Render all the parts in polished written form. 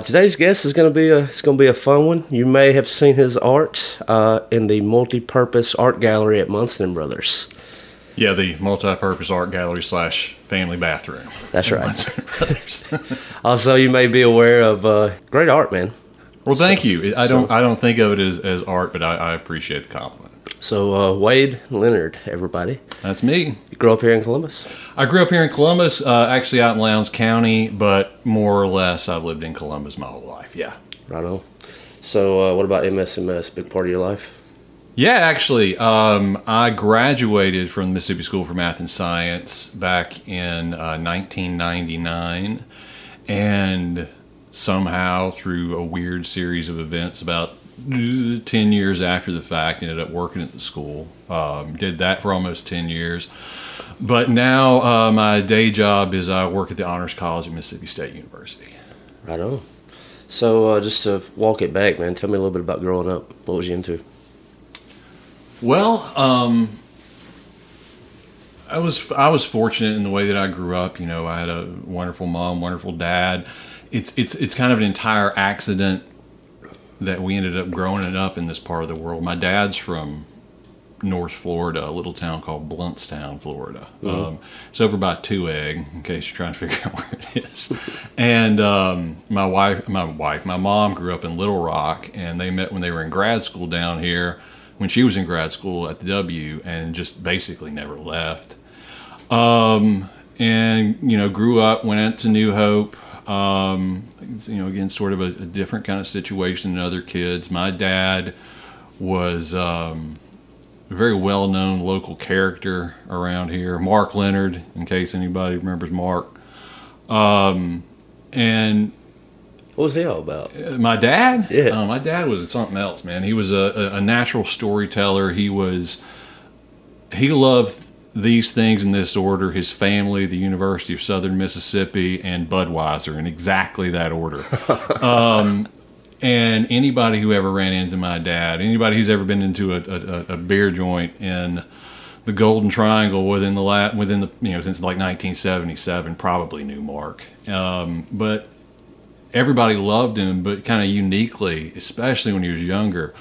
Today's guest is going to be a fun one. You may have seen his art in the multi-purpose art gallery at Munson Brothers. Yeah, the multi-purpose art gallery / family bathroom. That's right. Munson Brothers. Also, you may be aware of great art, man. Well, thank you. I don't think of it as art, but I appreciate the compliment. So, Wade Leonard, everybody. That's me. You grew up here in Columbus? I grew up here in Columbus, actually out in Lowndes County, but more or less I've lived in Columbus my whole life, yeah. Right on. So, what about MSMS, big part of your life? Yeah, actually. I graduated from the Mississippi School for Math and Science back in 1999, and somehow through a weird series of events about 10 years after the fact, ended up working at the school. Did that for almost 10 years. But now my day job is I work at the Honors College at Mississippi State University. Right on. So just to walk it back, man, tell me a little bit about growing up. What was you into? Well, I was fortunate in the way that I grew up. You know, I had a wonderful mom, wonderful dad. It's kind of an entire accident that we ended up growing it up in this part of the world. My dad's from North Florida, a little town called Bluntstown, Florida. Mm-hmm. It's over by Two Egg, in case you're trying to figure out where it is. And my mom grew up in Little Rock, and they met when they were in grad school down here, when she was in grad school at the W, and just basically never left. And, you know, grew up, went out to New Hope. You know, again, sort of a different kind of situation than other kids. My dad was a very well-known local character around here, Mark Leonard, in case anybody remembers Mark. And what was he all about? My dad? Yeah. My dad was something else, man. He was a natural storyteller. He loved these things in this order: his family, the University of Southern Mississippi, and Budweiser, in exactly that order. And anybody who ever ran into my dad, anybody who's ever been into a beer joint in the Golden Triangle within the since like 1977, probably knew Mark. But everybody loved him, but kind of uniquely, especially when he was younger.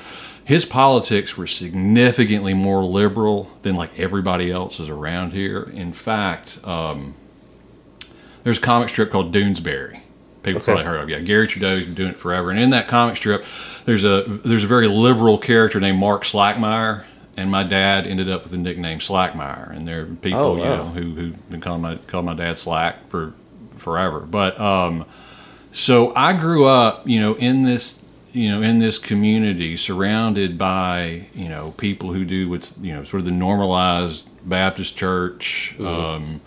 His politics were significantly more liberal than like everybody else's around here. In fact, there's a comic strip called Doonesbury. People probably heard of it. Yeah, Gary Trudeau's been doing it forever. And in that comic strip, there's a very liberal character named Mark Slackmire, and my dad ended up with the nickname Slackmire. And there are people who've been calling my dad Slack for forever. But so I grew up, in this community, surrounded by, people who do what's, sort of the normalized Baptist church, mm-hmm.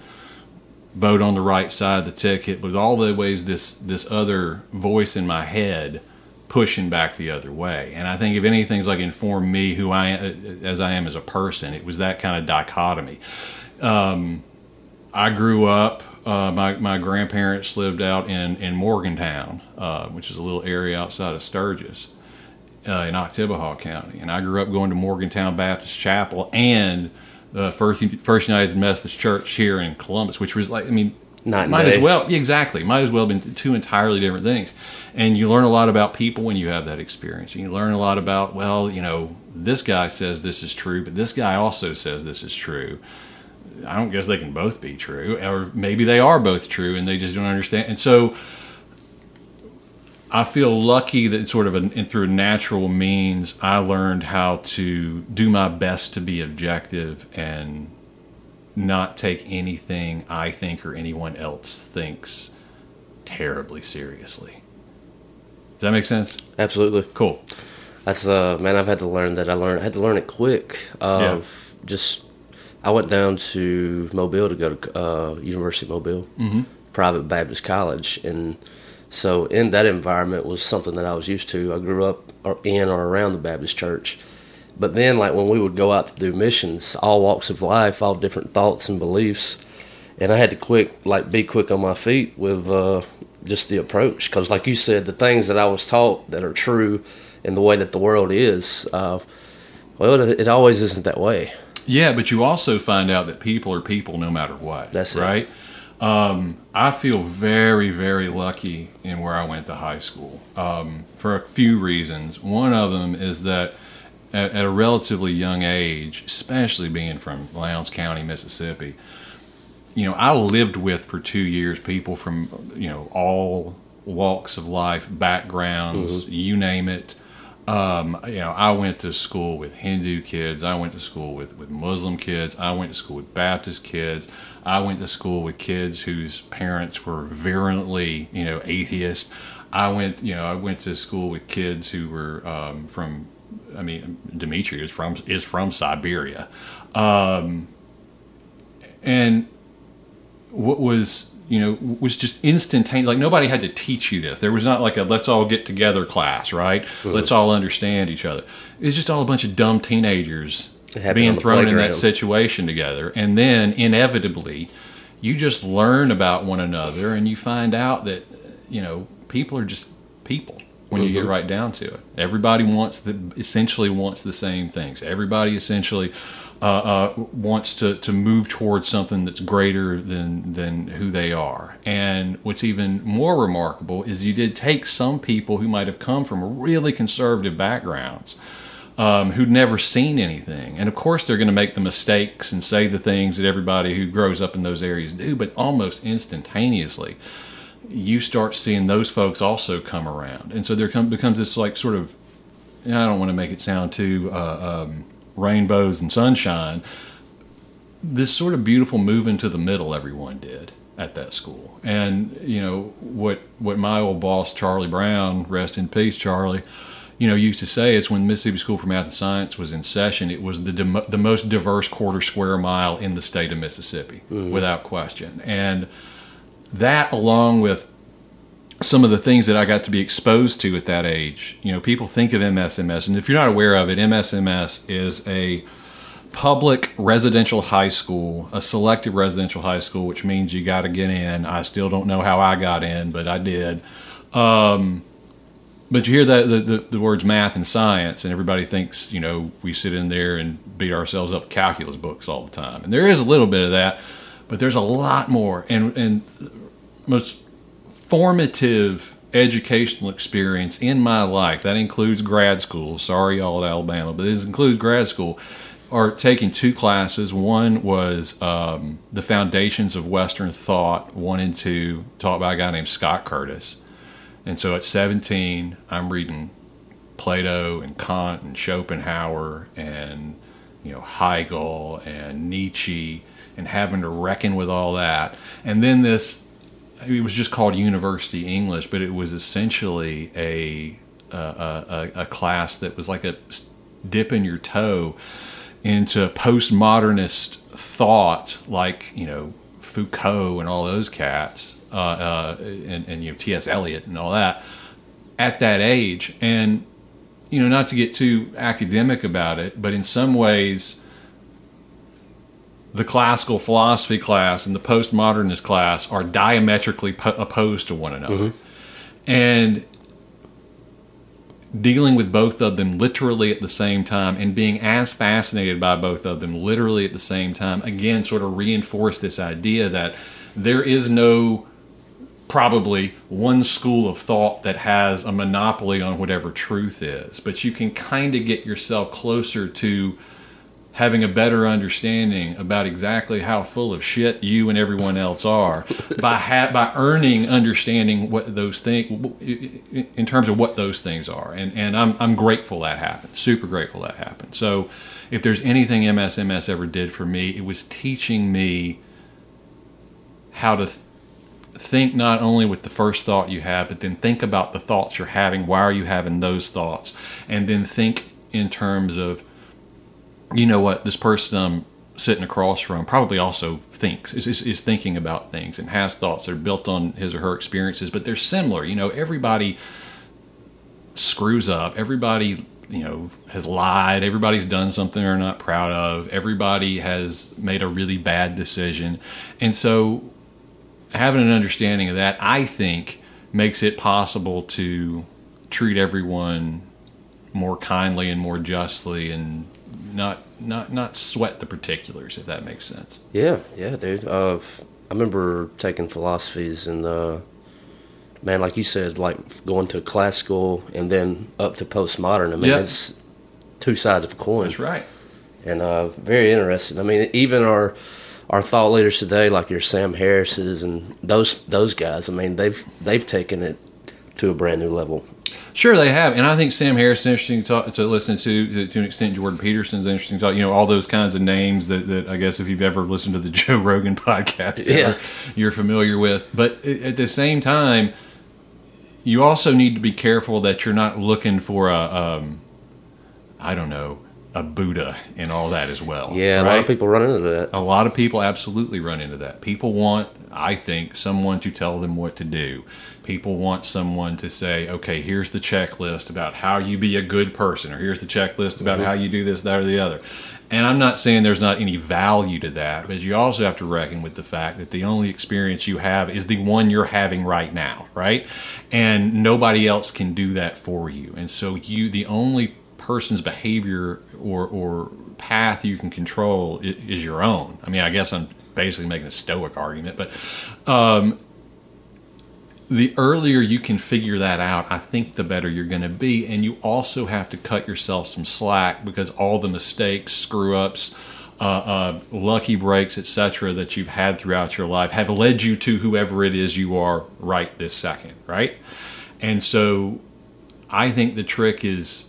Vote on the right side of the ticket, but with all the ways this other voice in my head pushing back the other way. And I think if anything's like informed me who I am as a person, it was that kind of dichotomy. I grew up, my grandparents lived out in Morgantown, which is a little area outside of Sturgis, in Octibahaw County. And I grew up going to Morgantown Baptist Chapel and the First United Methodist Church here in Columbus, which was like, I mean, might as well have been two entirely different things. And you learn a lot about people when you have that experience. And you learn a lot about, well, you know, this guy says this is true, but this guy also says this is true. I don't guess they can both be true, or maybe they are both true and they just don't understand. And so I feel lucky that sort of through natural means, I learned how to do my best to be objective and not take anything I think or anyone else thinks terribly seriously. Does that make sense? Absolutely. Cool. That's man, I've had to learn that. I had to learn it quick. I went down to Mobile to go to University of Mobile, mm-hmm. private Baptist college, and so in that environment was something that I was used to. I grew up in or around the Baptist church. But then, like, when we would go out to do missions, all walks of life, all different thoughts and beliefs, and I had to be quick on my feet with just the approach. Because, like you said, the things that I was taught that are true in the way that the world is, it always isn't that way. Yeah, but you also find out that people are people no matter what. That's right? It. I feel very, very lucky in where I went to high school for a few reasons. One of them is that at a relatively young age, especially being from Lowndes County, Mississippi, you know, I lived with for 2 years people from, you know, all walks of life, backgrounds, mm-hmm. you name it. You know, I went to school with Hindu kids. I went to school with Muslim kids. I went to school with Baptist kids. I went to school with kids whose parents were virulently, you know, atheist. I went to school with kids who were from. I mean, Dimitri is from Siberia, and what was, you know, was just instantaneous. Like, nobody had to teach you this. There was not like a let's all get together class, right? Mm-hmm. Let's all understand each other. It's just all a bunch of dumb teenagers being thrown in that situation together, and then inevitably, you just learn about one another, and you find out that, you know, people are just people. When you mm-hmm. get right down to it, everybody essentially wants the same things. Everybody essentially wants to move towards something that's greater than who they are. And what's even more remarkable is you did take some people who might have come from really conservative backgrounds, who'd never seen anything, and of course they're going to make the mistakes and say the things that everybody who grows up in those areas do. But almost instantaneously, you start seeing those folks also come around. And so there becomes this, like, sort of, I don't want to make it sound too rainbows and sunshine, this sort of beautiful move into the middle everyone did at that school. And, you know, what my old boss, Charlie Brown, rest in peace, Charlie, you know, used to say, it's when Mississippi School for Math and Science was in session, it was the most diverse quarter square mile in the state of Mississippi, mm-hmm. without question. And that, along with some of the things that I got to be exposed to at that age, you know, people think of MSMS, and if you're not aware of it, MSMS is a public residential high school, a selective residential high school, which means you got to get in. I still don't know how I got in, but I did. But you hear the words math and science, and everybody thinks, you know, we sit in there and beat ourselves up with calculus books all the time, and there is a little bit of that. But there's a lot more, and most formative educational experience in my life, that includes grad school, sorry all at Alabama, but it includes grad school, are taking two classes. One was the Foundations of Western Thought, 1 and 2, taught by a guy named Scott Curtis. And so at 17, I'm reading Plato and Kant and Schopenhauer and, you know, Hegel and Nietzsche, and having to reckon with all that. And then it was just called University English, but it was essentially a class that was like a dip in your toe into postmodernist thought, like, you know, Foucault and all those cats, and you know, T.S. Eliot and all that. at that age. And, you know, not to get too academic about it, but in some ways, the classical philosophy class and the postmodernist class are diametrically opposed to one another. Mm-hmm. And dealing with both of them literally at the same time and being as fascinated by both of them literally at the same time, again, sort of reinforced this idea that there is no, probably, one school of thought that has a monopoly on whatever truth is. But you can kind of get yourself closer to having a better understanding about exactly how full of shit you and everyone else are by earning understanding what those things, in terms of what those things are. And I'm grateful that happened, super grateful that happened. So if there's anything MSMS ever did for me, it was teaching me how to think not only with the first thought you have, but then think about the thoughts you're having. Why are you having those thoughts? And then think in terms of, you know what, this person I'm sitting across from probably also thinks, is thinking about things and has thoughts that are built on his or her experiences, but they're similar. You know, everybody screws up. Everybody, you know, has lied. Everybody's done something they're not proud of. Everybody has made a really bad decision. And so having an understanding of that, I think, makes it possible to treat everyone more kindly and more justly and not sweat the particulars, if that makes sense. Yeah, dude. I remember taking philosophies and, man, like you said, like going to classical and then up to postmodern. I mean, It's two sides of a coin. That's right. And very interesting. I mean, even our thought leaders today, like your Sam Harris's and those guys, I mean, they've taken it to a brand new level. Sure, they have, and I think Sam Harris is interesting to listen to an extent. Jordan Peterson's interesting to talk. You know, all those kinds of names that I guess if you've ever listened to the Joe Rogan podcast, you're familiar with. But at the same time, you also need to be careful that you're not looking for a Buddha and all that as well. Yeah, right? A lot of people run into that. A lot of people absolutely run into that. People want, I think, someone to tell them what to do. People want someone to say, okay, here's the checklist about how you be a good person, or here's the checklist about how you do this, that, or the other. And I'm not saying there's not any value to that, but you also have to reckon with the fact that the only experience you have is the one you're having right now, right? And nobody else can do that for you. And so the only person's behavior or path you can control is your own. I mean, I guess I'm basically making a stoic argument, but the earlier you can figure that out, I think the better you're going to be. And you also have to cut yourself some slack, because all the mistakes, screw-ups, lucky breaks, etc., that you've had throughout your life have led you to whoever it is you are right this second, right? And so I think the trick is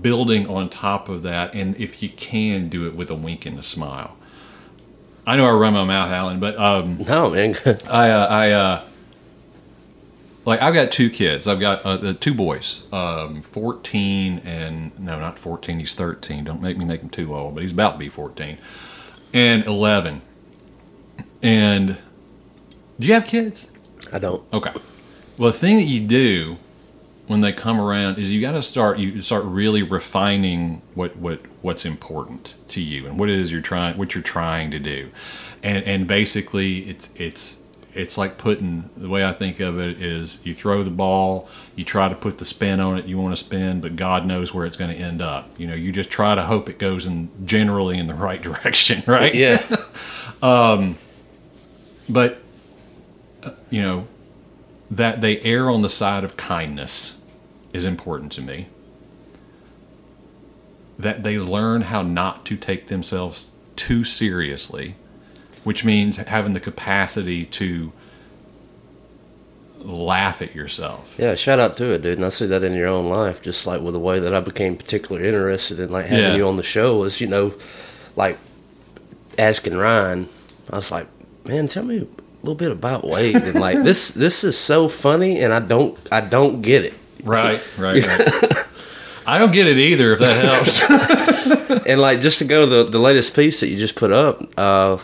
building on top of that, and if you can do it with a wink and a smile. I know I run my mouth, Alan, but no, man. I like, I've got two kids. I've got two boys, 14 and no, not 14. He's 13. Don't make me make him too old, but he's about to be 14 and 11. And do you have kids? I don't. Okay. Well, the thing that you do when they come around is you start really refining what's important to you and what it is you're trying to do. And basically it's like putting, the way I think of it is, you throw the ball, you try to put the spin on it you want to spin, but God knows where it's going to end up. You know, you just try to hope it goes generally in the right direction, right? Yeah. But you know, that they err on the side of kindness is important to me. That they learn how not to take themselves too seriously, which means having the capacity to laugh at yourself. Yeah, shout out to it, dude. And I see that in your own life, just like with the way that I became particularly interested in like having you on the show was, you know, like asking Ryan, I was like, man, tell me little bit about Wade, and like this is so funny, and I don't get it. Right. I don't get it either, if that helps. And like, just to go to the latest piece that you just put up,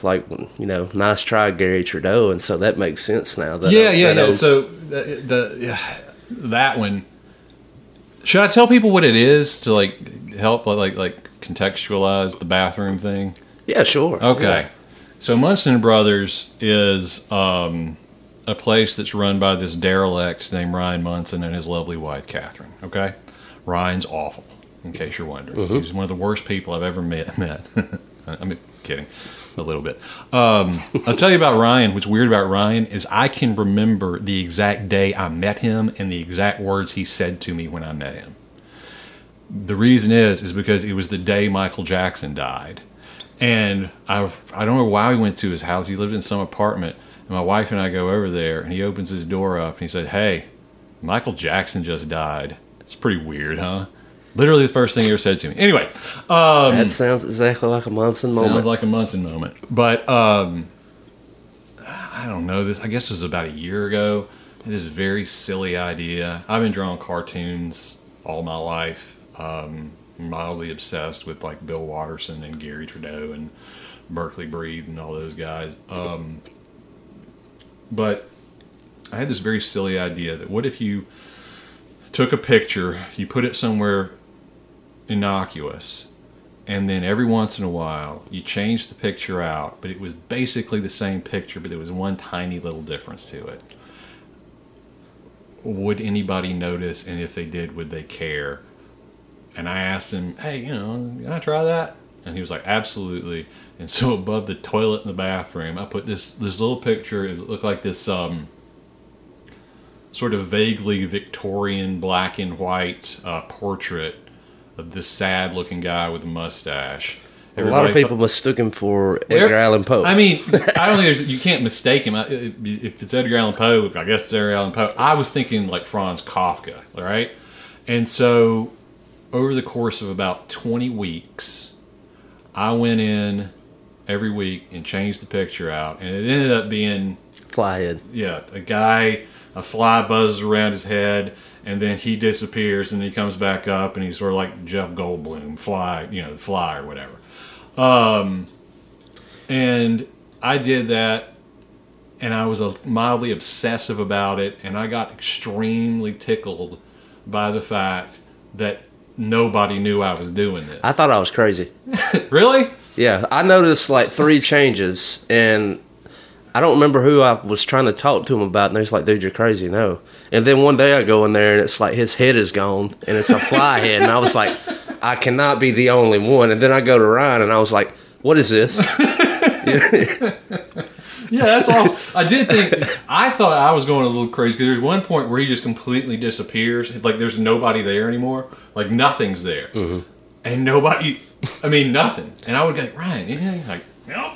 like, you know, nice try, Gary Trudeau, and so that makes sense now. That, yeah. So the that one. Should I tell people what it is to like help like contextualize the bathroom thing? Yeah, sure. Okay. Yeah. So Munson Brothers is a place that's run by this derelict named Ryan Munson and his lovely wife Catherine. Okay, Ryan's awful. In case you're wondering, he's one of the worst people I've ever met. I'm kidding, a little bit. I'll tell you about Ryan. What's weird about Ryan is I can remember the exact day I met him and the exact words he said to me when I met him. The reason is because it was the day Michael Jackson died, and I don't know why we went to his house. He lived in some apartment, and my wife and I go over there, and he opens his door up and he said, "Hey, Michael Jackson just died. It's pretty weird, huh?" Literally the first thing he ever said to me. Anyway. That sounds exactly like a Munson moment. Sounds like a Munson moment. But I don't know. I guess this was about a year ago. This very silly idea. I've been drawing cartoons all my life. Mildly obsessed with like Bill Watterson and Gary Trudeau and Berkeley Breathe and all those guys. But I had this very silly idea that what if you took a picture, you put it somewhere innocuous, and then every once in a while you change the picture out, but it was basically the same picture, but there was one tiny little difference to it. Would anybody notice, and if they did, would they care? And I asked him, "Hey, can I try that?" And he was like, "Absolutely." And so above the toilet in the bathroom, I put this little picture. It looked like this sort of vaguely Victorian black and white portrait of this sad looking guy with a mustache. A lot of people mistook him for Edgar Allan Poe. I mean, I don't think you can't mistake him. If it's Edgar Allan Poe, I guess it's Edgar Allan Poe. I was thinking like Franz Kafka, all right? And so over the course of about 20 weeks, I went in every week and changed the picture out. And it ended up being... Flyhead. Yeah, a guy... A fly buzzes around his head, and then he disappears, and then he comes back up, and he's sort of like Jeff Goldblum, fly or whatever. And I did that, and I was mildly obsessive about it, and I got extremely tickled by the fact that nobody knew I was doing this. I thought I was crazy. Really? Yeah. I noticed like 3 changes, and... I don't remember who I was trying to talk to him about, and they're just like, "Dude, you're crazy, no." And then one day I go in there, and it's like his head is gone, and it's a fly head, and I was like, I cannot be the only one. And then I go to Ryan, and I was like, "What is this?" Yeah, that's awesome. I thought I was going a little crazy, because there's one point where he just completely disappears, like there's nobody there anymore, like nothing's there, and nobody, I mean nothing. And I would go, "Ryan, anything?" Like, nope.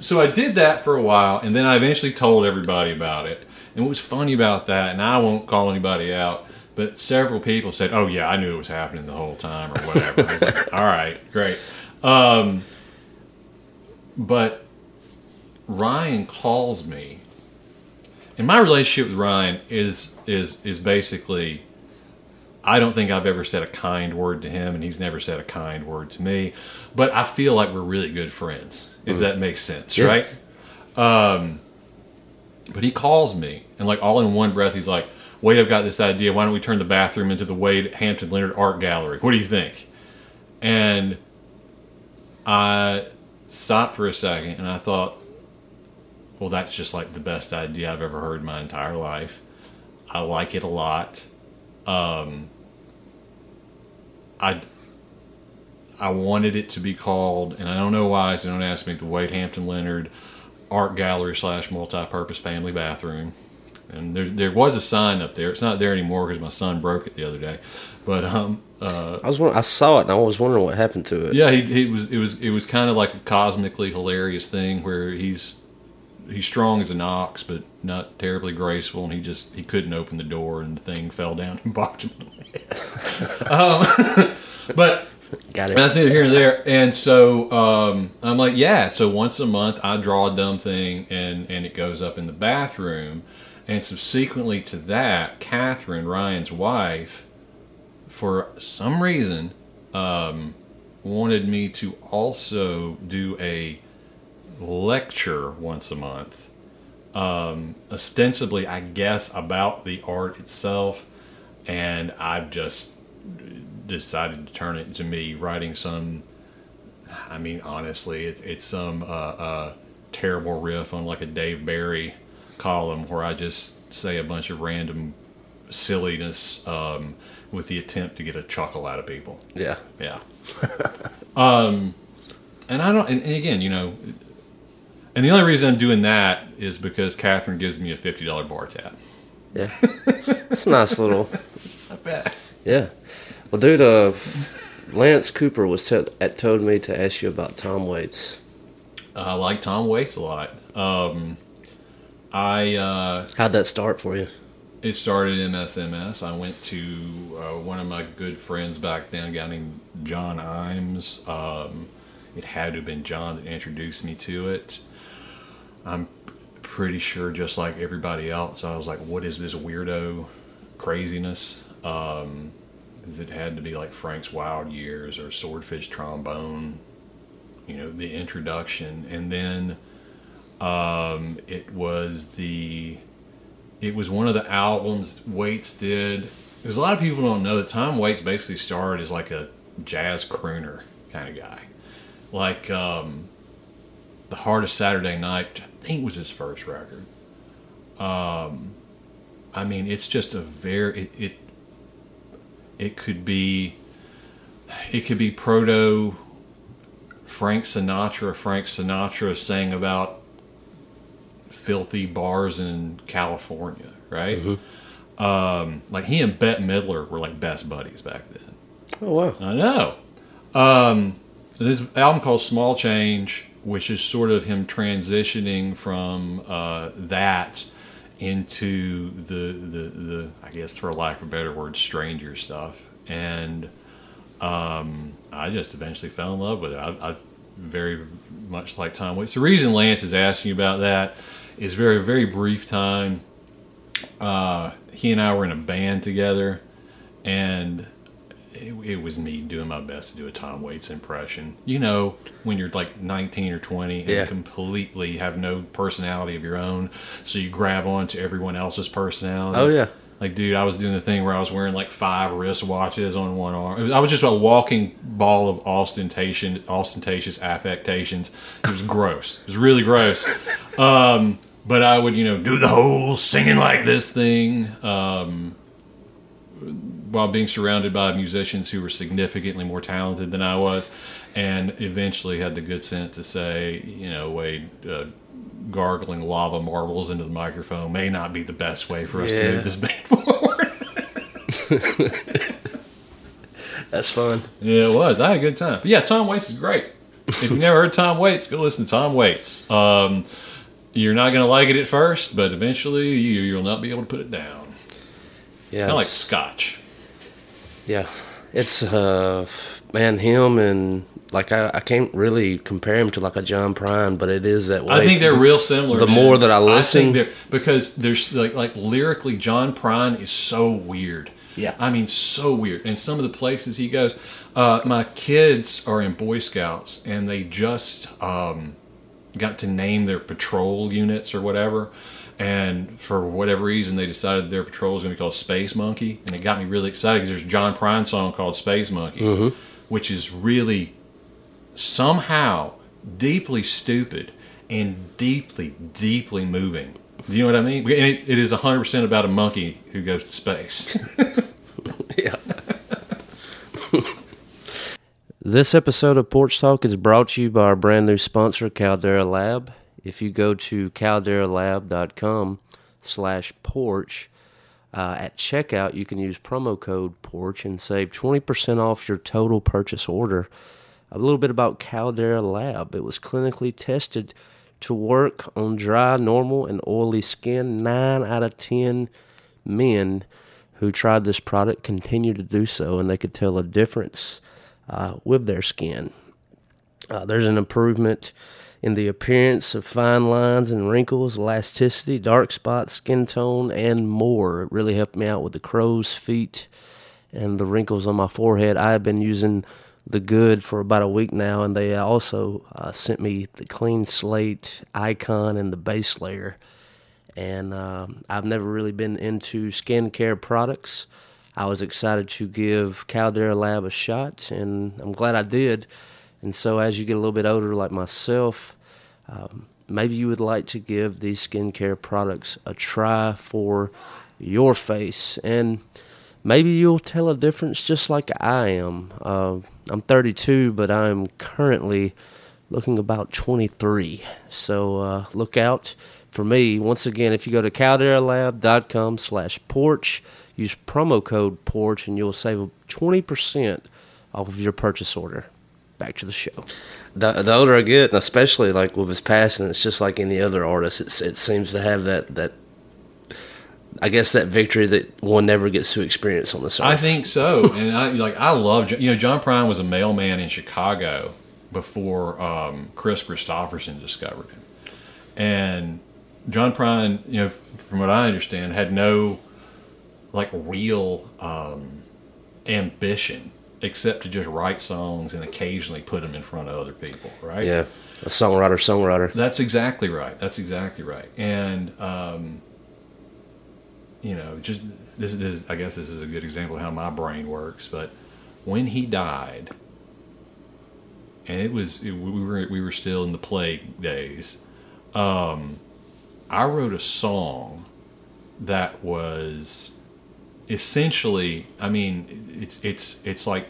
So I did that for a while, and then I eventually told everybody about it. And what was funny about that, and I won't call anybody out, but several people said, "Oh yeah, I knew it was happening the whole time," or whatever. I was like, all right, great. But Ryan calls me, and my relationship with Ryan is basically, I don't think I've ever said a kind word to him, and he's never said a kind word to me. But I feel like we're really good friends, if that makes sense, yeah. Right? But he calls me, and like all in one breath, he's like, "Wade, I've got this idea. Why don't we turn the bathroom into the Wade Hampton Leonard Art Gallery? What do you think?" And I stopped for a second, and I thought, well, that's just like the best idea I've ever heard in my entire life. I like it a lot. I wanted it to be called, and I don't know why, so don't ask me, the Wade Hampton Leonard Art Gallery / multi-purpose family bathroom. And there was a sign up there. It's not there anymore because my son broke it the other day. But I saw it, and I was wondering what happened to it. Yeah, it was kind of like a cosmically hilarious thing where he's strong as an ox, but not terribly graceful, and he couldn't open the door, and the thing fell down and bopped him in the head. But got it. That's neither here nor there. And so I'm like, yeah. So once a month, I draw a dumb thing, and it goes up in the bathroom. And subsequently to that, Catherine, Ryan's wife, for some reason, wanted me to also do a lecture once a month ostensibly, I guess, about the art itself, and I've just decided to turn it into me writing some, I mean, honestly, it's some terrible riff on like a Dave Barry column where I just say a bunch of random silliness with the attempt to get a chuckle out of people. Yeah. Yeah. And again, you know, and the only reason I'm doing that is because Catherine gives me a $50 bar tab. Yeah. It's a nice little. It's not bad. Yeah. Well, dude, Lance Cooper told me to ask you about Tom Waits. I like Tom Waits a lot. How'd that start for you? It started in SMS. I went to one of my good friends back then, a guy named John Imes. It had to have been John that introduced me to it. I'm pretty sure, just like everybody else, I was like, what is this weirdo craziness? It had to be like Frank's Wild Years or Swordfish Trombone, you know, the introduction. And then it was one of the albums Waits did, because a lot of people don't know that Tom Waits basically started as like a jazz crooner kind of guy. Like The Heart of Saturday Night, I think, was his first record. I mean, it's just a very... It could be proto Frank Sinatra. Frank Sinatra sang about filthy bars in California, right? Mm-hmm. Like he and Bette Midler were like best buddies back then. Oh wow! I know. This album called Small Change, which is sort of him transitioning from that into the I guess, for lack of a better word, stranger stuff. And I just eventually fell in love with it. I very much like Tom Waits. The reason Lance is asking you about that is very, very brief time. He and I were in a band together, and it was me doing my best to do a Tom Waits impression. You know, when you're like 19 or 20 and completely have no personality of your own, so you grab onto everyone else's personality. Oh, yeah. Like, dude, I was doing the thing where I was wearing like 5 wristwatches on one arm. I was just a walking ball of ostentatious affectations. It was gross. It was really gross. But I would, you know, do the whole singing like this thing. While being surrounded by musicians who were significantly more talented than I was, and eventually had the good sense to say, you know, Wade, gargling lava marbles into the microphone may not be the best way for us to move this band forward. That's fun. Yeah, it was. I had a good time. But yeah, Tom Waits is great. If you've never heard Tom Waits, go listen to Tom Waits. You're not going to like it at first, but eventually you'll not be able to put it down. Yeah, kind of like scotch. Yeah, it's man, him and like I can't really compare him to like a John Prine, but it is that way. I think they're real similar. The more that I listen, because there's like lyrically, John Prine is so weird. Yeah, I mean, so weird. And some of the places he goes, my kids are in Boy Scouts, and they just got to name their patrol units or whatever. And for whatever reason, they decided their patrol was going to be called Space Monkey. And it got me really excited because there's a John Prine song called Space Monkey, mm-hmm. which is really somehow deeply stupid and deeply, deeply moving. Do you know what I mean? And it is 100% about a monkey who goes to space. Yeah. This episode of Porch Talk is brought to you by our brand new sponsor, Caldera Lab. If you go to calderalab.com/porch, at checkout, you can use promo code porch and save 20% off your total purchase order. A little bit about Caldera Lab. It was clinically tested to work on dry, normal, and oily skin. 9 out of 10 men who tried this product continued to do so, and they could tell a difference with their skin. There's an improvement in the appearance of fine lines and wrinkles, elasticity, dark spots, skin tone, and more. It really helped me out with the crow's feet and the wrinkles on my forehead. I have been using the good for about a week now, and they also sent me the Clean Slate icon and the base layer. And I've never really been into skincare products. I was excited to give Caldera Lab a shot, and I'm glad I did. And so as you get a little bit older like myself, maybe you would like to give these skincare products a try for your face. And maybe you'll tell a difference just like I am. I'm 32, but I'm currently looking about 23. So look out for me. Once again, if you go to calderalab.com/porch, use promo code PORCH, and you'll save 20% off of your purchase order. Back to the show. The older I get, and especially like with his passing, it's just like any other artist. It seems to have that I guess that victory that one never gets to experience on this earth. I think so. And I love, John Prine was a mailman in Chicago before Chris Christopherson discovered him. And John Prine, from what I understand, had no real ambition except to just write songs and occasionally put them in front of other people, right? Yeah, a songwriter. That's exactly right. And, just this is, I guess this is a good example of how my brain works, but when he died, and we were still in the plague days, I wrote a song that was... essentially, it's like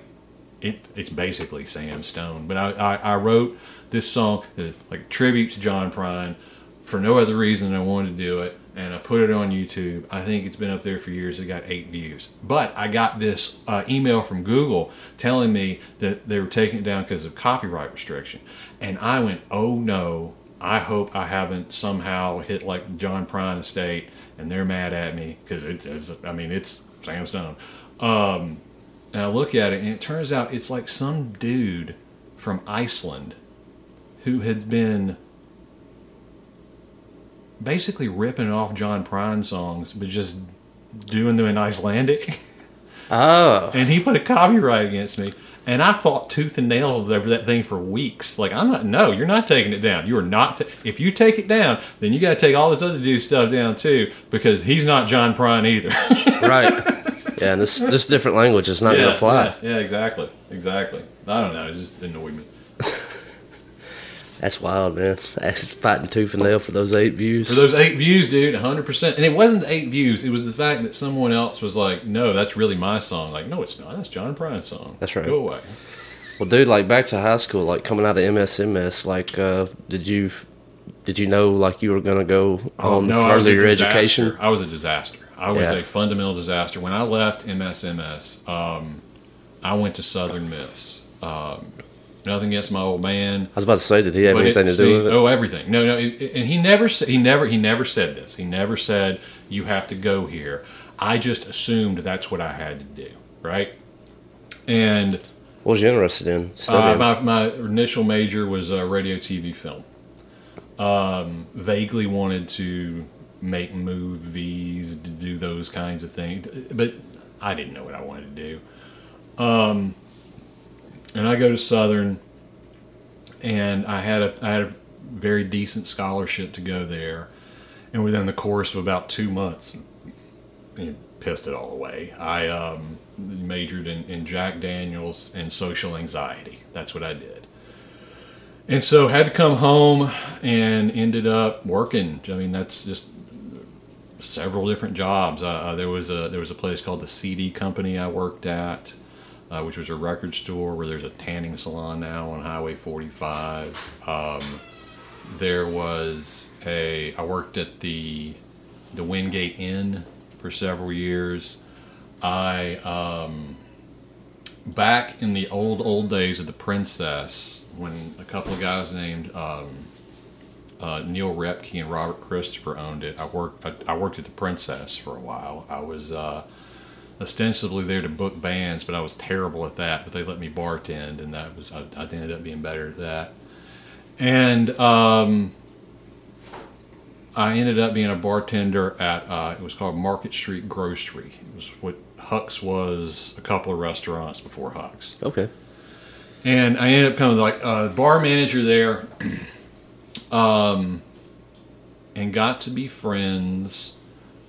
it's basically Sam Stone, but I wrote this song like a tribute to John Prine for no other reason than I wanted to do it, and I put it on YouTube. I think it's been up there for years. It got 8 views, but I got this email from Google telling me that they were taking it down because of copyright restriction, and I went, oh no, I hope I haven't somehow hit like John Prine Estate and they're mad at me because it's Sam Stone. And I look at it, and it turns out it's like some dude from Iceland who had been basically ripping off John Prine songs, but just doing them in Icelandic. Oh. And he put a copyright against me. And I fought tooth and nail over that thing for weeks. Like, you're not taking it down. You are not. If you take it down, then you got to take all this other dude's stuff down too, because he's not John Prine either. Right. Yeah, and this different language is not going to fly. Yeah, exactly. I don't know. It just annoyed me. That's wild, man. That's fighting tooth and nail for those 8 views. For those 8 views, dude, 100%. And it wasn't the 8 views. It was the fact that someone else was like, no, that's really my song. Like, no, it's not. That's John Prine's song. That's right. Go away. Well, dude, back to high school, coming out of MSMS, did you know, you were going to go on further your education? I was a disaster. I was a fundamental disaster. When I left MSMS, I went to Southern Miss. Nothing against my old man. I was about to say, did he have anything to do with it? Oh, everything. No. And he never said this. He never said you have to go here. I just assumed that's what I had to do, right? And what was you interested in? My initial major was radio, TV, film. Vaguely wanted to make movies, to do those kinds of things, but I didn't know what I wanted to do. And I go to Southern, and I had a very decent scholarship to go there. And within the course of about 2 months, I pissed it all away. I majored in Jack Daniels and social anxiety. That's what I did. And so had to come home and ended up working. I mean, that's just several different jobs. There was a place called the CD Company I worked at. Which was a record store where there's a tanning salon now on Highway 45. I worked at the Wingate Inn for several years. I, back in the old days of the Princess, when a couple of guys named Neil Repke and Robert Christopher owned it, I worked at the Princess for a while. I was... ostensibly there to book bands, but I was terrible at that, but they let me bartend, and that was I ended up being better at that. And I ended up being a bartender at it was called Market Street Grocery. It was what Huck's was, a couple of restaurants before Huck's. Okay. And I ended up becoming bar manager there. and got to be friends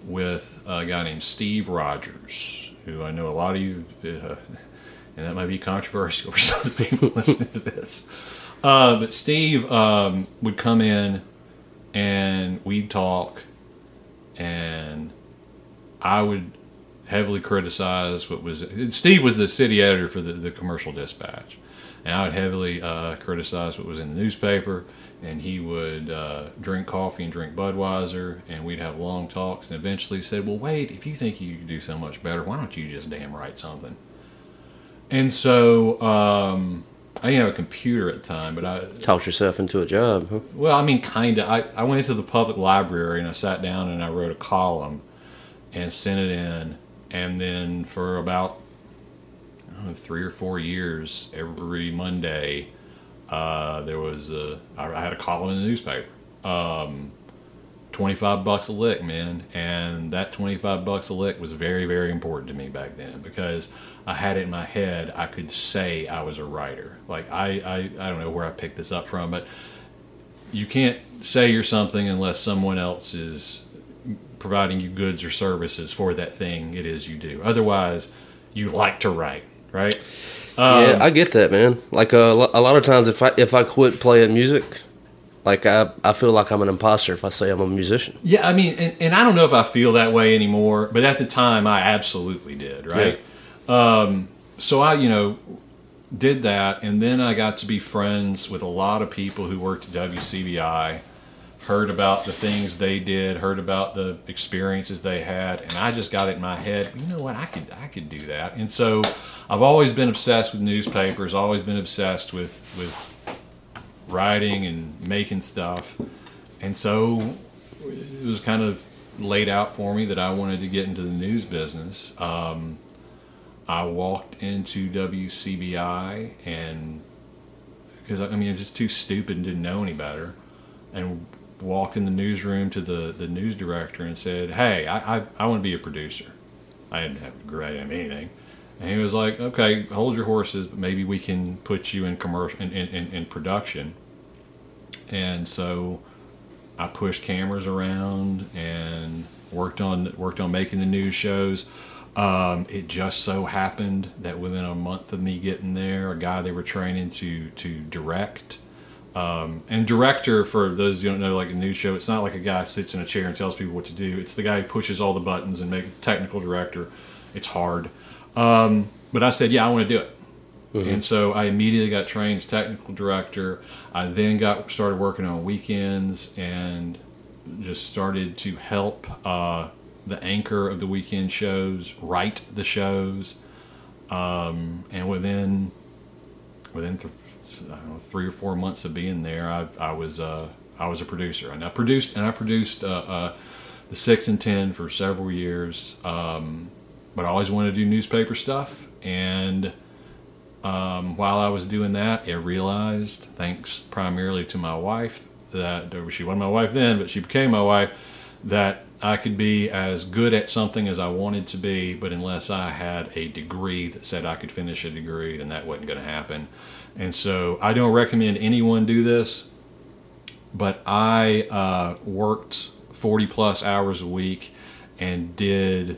with a guy named Steve Rogers, who I know a lot of you, and that might be controversial for some of the people listening to this, but Steve would come in and we'd talk, and I would heavily criticize what was... Steve was the city editor for the Commercial Dispatch, and I would heavily criticize what was in the newspaper, and he would drink coffee and drink Budweiser, and we'd have long talks, and eventually said, well, Wade, if you think you could do so much better, why don't you just damn write something? And so, I didn't have a computer at the time, but I... Taught yourself into a job, huh? Well, I mean, kind of. I went into the public library, and I sat down, and I wrote a column, and sent it in, and then for about, I don't know, 3 or 4 years, every Monday... there was I had a column in the newspaper, $25 a lick, man. And that $25 a lick was very, very important to me back then, because I had it in my head, I could say I was a writer. Like I don't know where I picked this up from, but you can't say you're something unless someone else is providing you goods or services for that thing it is you do. Otherwise you like to write, right? Yeah, I get that, man. Like a lot of times, if I quit playing music, like I feel like I'm an imposter if I say I'm a musician. Yeah, I mean, and I don't know if I feel that way anymore, but at the time, I absolutely did, right? Yeah. So I, did that, and then I got to be friends with a lot of people who worked at WCBI, heard about the things they did, heard about the experiences they had, and I just got it in my head, you know what, I could do that. And so I've always been obsessed with newspapers, always been obsessed with writing and making stuff. And so it was kind of laid out for me that I wanted to get into the news business. I walked into WCBI, and because I was just too stupid and didn't know any better, and walked in the newsroom to the news director and said, hey, I want to be a producer. I didn't have a grade in anything. And he was like, okay, hold your horses, but maybe we can put you in commercial in production. And so I pushed cameras around and worked on making the news shows. It just so happened that within a month of me getting there, a guy they were training to direct, and director, for those who don't know, like a news show, it's not like a guy who sits in a chair and tells people what to do. It's the guy who pushes all the buttons and makes the technical director. It's hard. But I said, yeah, I want to do it. Mm-hmm. And so I immediately got trained as technical director. I then started working on weekends and just started to help the anchor of the weekend shows write the shows. And within 3 or 4 months of being there, I was a producer, and I produced the 6 and 10 for several years. But I always wanted to do newspaper stuff, and while I was doing that, I realized, thanks primarily to my wife, that she wasn't my wife then, but she became my wife, that I could be as good at something as I wanted to be, but unless I had a degree that said I could finish a degree, then that wasn't going to happen. And so I don't recommend anyone do this, but I worked 40 plus hours a week and did,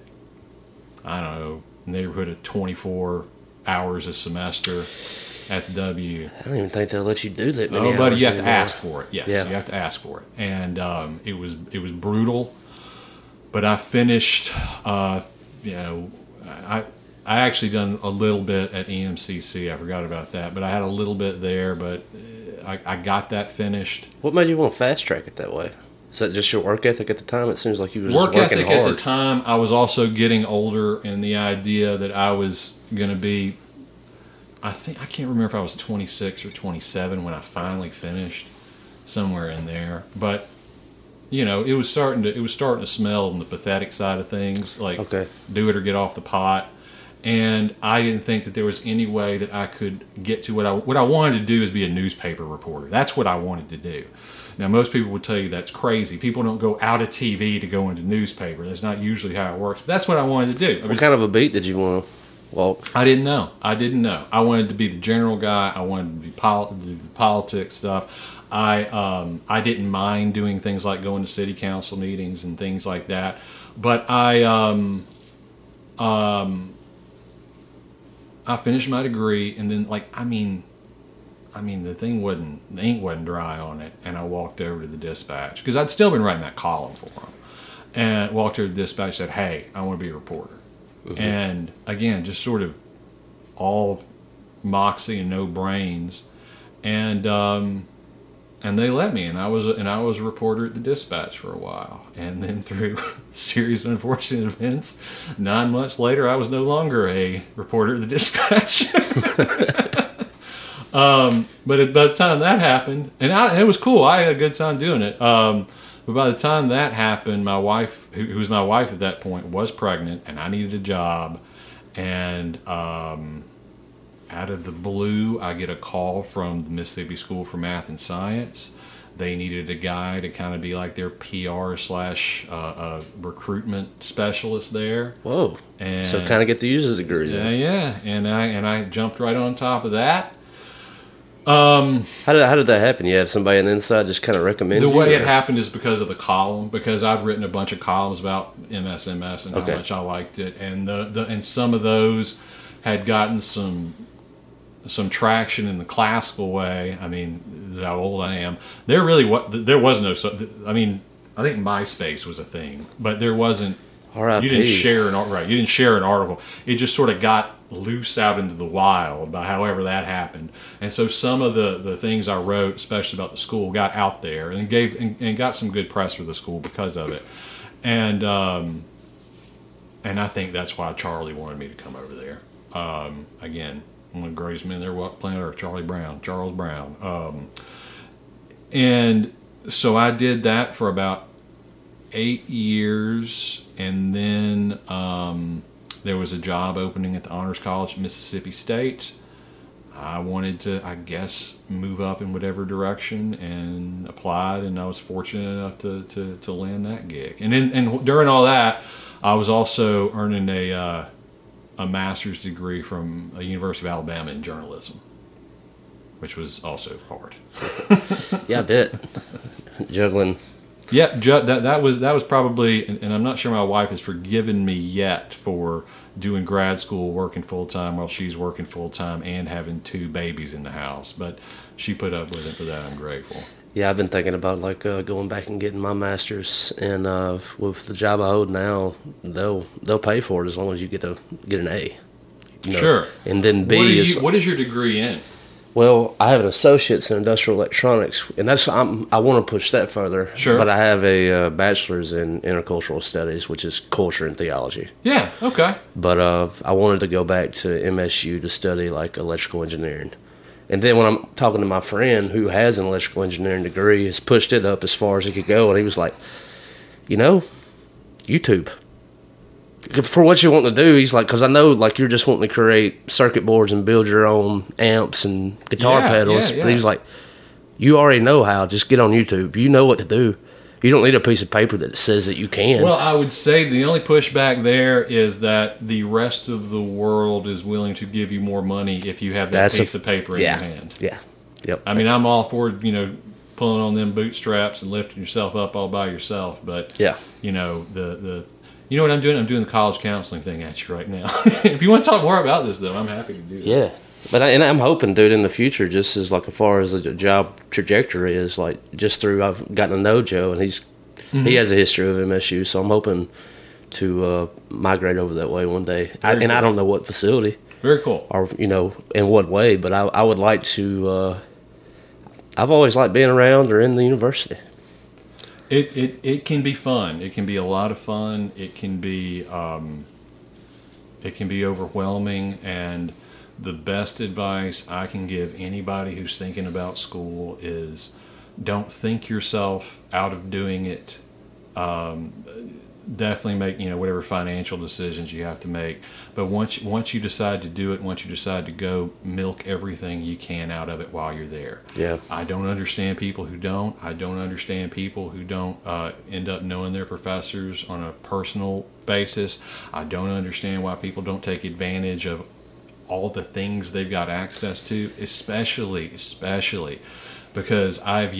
I don't know, neighborhood of 24 hours a semester at the W. I don't even think they'll let you do that many hours. Oh, but you have to ask for it. Yes, yeah. You have to ask for it. And it was brutal, but I finished, I actually done a little bit at EMCC. I forgot about that, but I had a little bit there, but I got that finished. What made you want to fast track it that way? Is that just your work ethic at the time? It seems like you were just working hard. Work ethic at the time, I was also getting older, and the idea that I was going to be, I can't remember if I was 26 or 27 when I finally finished, somewhere in there, but... It was starting to smell on the pathetic side of things, like, okay, do it or get off the pot. And I didn't think that there was any way that I could get to what I wanted to do is be a newspaper reporter. That's what I wanted to do. Now, most people would tell you that's crazy. People don't go out of TV to go into newspaper. That's not usually how it works. But that's what I wanted to do. What kind of a beat did you want? Walk? I didn't know. I wanted to be the general guy. I wanted to be do the politics stuff. I didn't mind doing things like going to city council meetings and things like that. But I finished my degree, and then the thing the ink wasn't dry on it, and I walked over to the dispatch because I'd still been writing that column for them, and walked over to the dispatch and said, "Hey, I want to be a reporter." Mm-hmm. And again, just sort of all moxie and no brains, and they let me, and I was a reporter at the Dispatch for a while, and then through a series of unfortunate events, 9 months later, I was no longer a reporter at the Dispatch. But by the time that happened, and it was cool. I had a good time doing it. But by the time that happened, my wife, who was my wife at that point, was pregnant, and I needed a job. And out of the blue, I get a call from the Mississippi School for Math and Science. They needed a guy to kind of be like their PR / recruitment specialist there. Whoa! And so kind of get to use his degree. Yeah, then. Yeah. And I jumped right on top of that. How did that happen? You have somebody on the inside just kind of recommend you? The way it happened is because of the column, because I've written a bunch of columns about MSMS and how much I liked it, and and some of those had gotten some traction in the classical way. I mean, how old I am. I think MySpace was a thing, but there wasn't. R.I.P. You didn't share an article. It just sort of got loose out into the wild by however that happened. And so some of the things I wrote, especially about the school, got out there and got some good press for the school because of it. And I think that's why Charlie wanted me to come over there. Again, one of the greatest men there walked planet Earth, Charles Brown. And so I did that for about 8 years, and then there was a job opening at the Honors College at Mississippi State. I wanted to, I guess, move up in whatever direction, and applied, and I was fortunate enough to land that gig. And during all that, I was also earning a master's degree from the University of Alabama in journalism, which was also hard. Yeah, I bet. Juggling. Yeah, that was probably, and I'm not sure my wife has forgiven me yet for doing grad school, working full-time while she's working full-time and having two babies in the house. But she put up with it for that. I'm grateful. Yeah, I've been thinking about going back and getting my master's, and with the job I hold now, they'll pay for it as long as you get an A. You know? Sure. And then B is... What is your degree in? Well, I have an associate's in industrial electronics, and I want to push that further. Sure. But I have a bachelor's in intercultural studies, which is culture and theology. Yeah, okay. But I wanted to go back to MSU to study electrical engineering. And then when I'm talking to my friend who has an electrical engineering degree, has pushed it up as far as it could go, and he was like, YouTube. For what you want to do, he's like, because I know you're just wanting to create circuit boards and build your own amps and guitar pedals. Yeah, yeah. But he's like, you already know how. Just get on YouTube. You know what to do. You don't need a piece of paper that says that you can. Well, I would say the only pushback there is that the rest of the world is willing to give you more money if you have that piece of paper in your hand. Yeah. Yep. I mean, I'm all for pulling on them bootstraps and lifting yourself up all by yourself, but You know what I'm doing? I'm doing the college counseling thing at you right now. If you want to talk more about this, though, I'm happy to do that. Yeah. And I'm hoping, dude, in the future, just as as far as the job trajectory is, just through I've gotten to know Joe, and he has a history of MSU, so I'm hoping to migrate over that way one day. Cool. I don't know what facility. Very cool. Or, in what way, but I would like to... I've always liked being around or in the university. It can be fun. It can be a lot of fun. It can be overwhelming. And the best advice I can give anybody who's thinking about school is, don't think yourself out of doing it. definitely make, you know, whatever financial decisions you have to make. But once you decide to do it, once you decide to go, milk everything you can out of it while you're there. Yeah. I don't understand people who don't. I don't understand people who don't end up knowing their professors on a personal basis. I don't understand why people don't take advantage of all the things they've got access to, especially because I've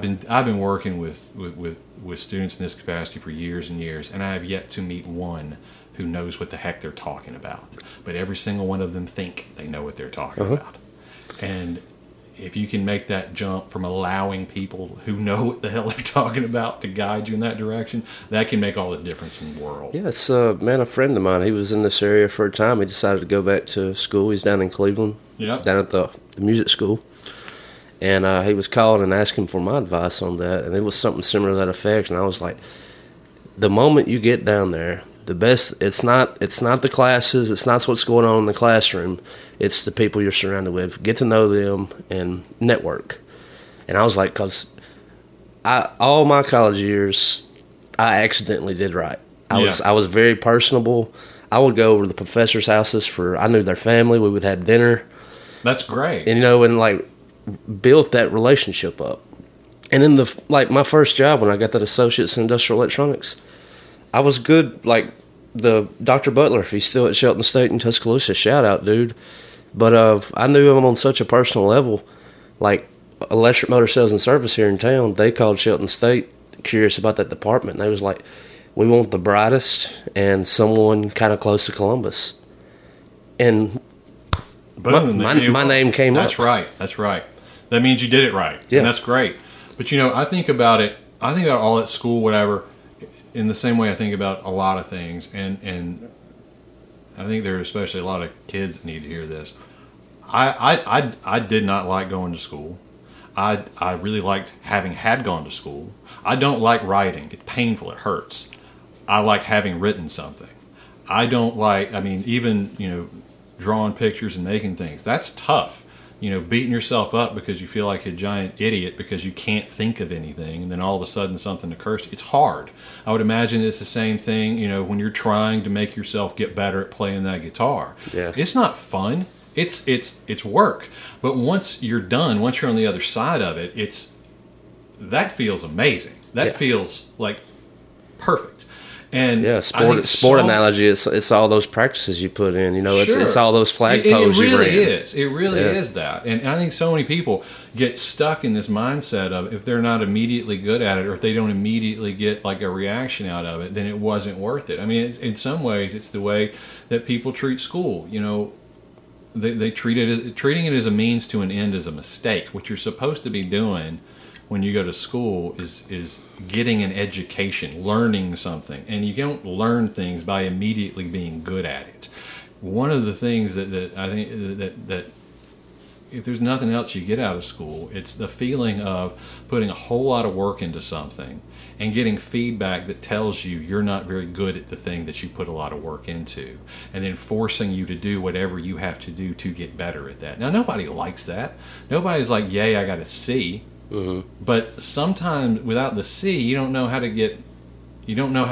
been working with students in this capacity for years and years, and I have yet to meet one who knows what the heck they're talking about. But every single one of them think they know what they're talking about. And if you can make that jump from allowing people who know what the hell they're talking about to guide you in that direction, that can make all the difference in the world. Yes, man, a friend of mine, he was in this area for a time. He decided to go back to school. He's down in Cleveland, down at the music school. And he was calling and asking for my advice on that, and it was something similar to that effect. And I was like, the moment you get down there, the best, it's not the classes, it's not what's going on in the classroom, it's the people you're surrounded with. Get to know them and network. And I was like, because all my college years, I accidentally did right. I was very personable. I would go over to the professors' houses I knew their family. We would have dinner. That's great. And, you know, and like built that relationship up. And in the, like, my first job when I got that associate's in industrial electronics, I was good, like, the Dr. Butler, if he's still at Shelton State in Tuscaloosa, shout out, dude. But I knew him on such a personal level, like Electric Motor Sales and Service here in town, they called Shelton State curious about that department. And they was like, we want the brightest and someone kind of close to Columbus. And boom, my name came up. That's right. That means you did it right. Yeah. And that's great. But, you know, I think about all at school, whatever, in the same way I think about a lot of things, and I think there are especially a lot of kids that need to hear this. I did not like going to school. I really liked having had gone to school. I don't like writing. It's painful. It hurts. I like having written something. I don't like, I mean, even, you know, drawing pictures and making things. That's tough. You know, beating yourself up because you feel like a giant idiot because you can't think of anything, and then all of a sudden something occurs. It's hard. I would imagine it's the same thing, you know, when you're trying to make yourself get better at playing that guitar. Yeah. It's not fun. It's work. But once you're done, once you're on the other side of it, that feels amazing. That feels like perfect. And yeah, sport analogy, it's all those practices you put in, you know, it's all those flagpoles you ran. It really is that. And I think so many people get stuck in this mindset of if they're not immediately good at it, or if they don't immediately get like a reaction out of it, then it wasn't worth it. I mean, it's, in some ways, it's the way that people treat school, you know. They treating it as a means to an end is a mistake. What you're supposed to be doing when you go to school is getting an education, learning something. And you don't learn things by immediately being good at it. One of the things that I think that if there's nothing else you get out of school, it's the feeling of putting a whole lot of work into something and getting feedback that tells you you're not very good at the thing that you put a lot of work into, and then forcing you to do whatever you have to do to get better at that. Now, nobody likes that. Nobody's like, yay, I got a C. Mm-hmm. But sometimes without the C, you don't know how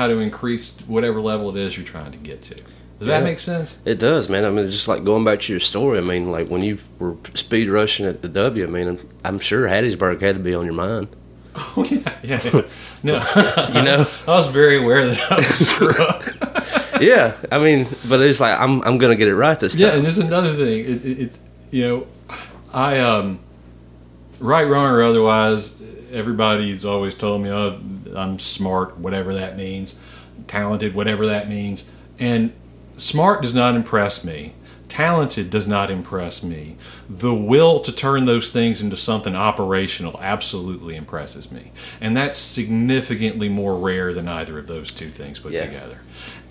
to increase whatever level it is you're trying to get to. Does that make sense? It does, man. I mean, just like going back to your story, I mean, like when you were speed rushing at the W, I mean, I'm sure Hattiesburg had to be on your mind. Oh, yeah. No. You know? I was very aware that I was screwed up. Yeah, I mean, but it's like, I'm going to get it right this time. Yeah, and there's another thing. It's, you know, I... right, wrong, or otherwise, everybody's always told me, oh, I'm smart, whatever that means, talented, whatever that means. And smart does not impress me. Talented does not impress me. The will to turn those things into something operational absolutely impresses me. And that's significantly more rare than either of those two things put together.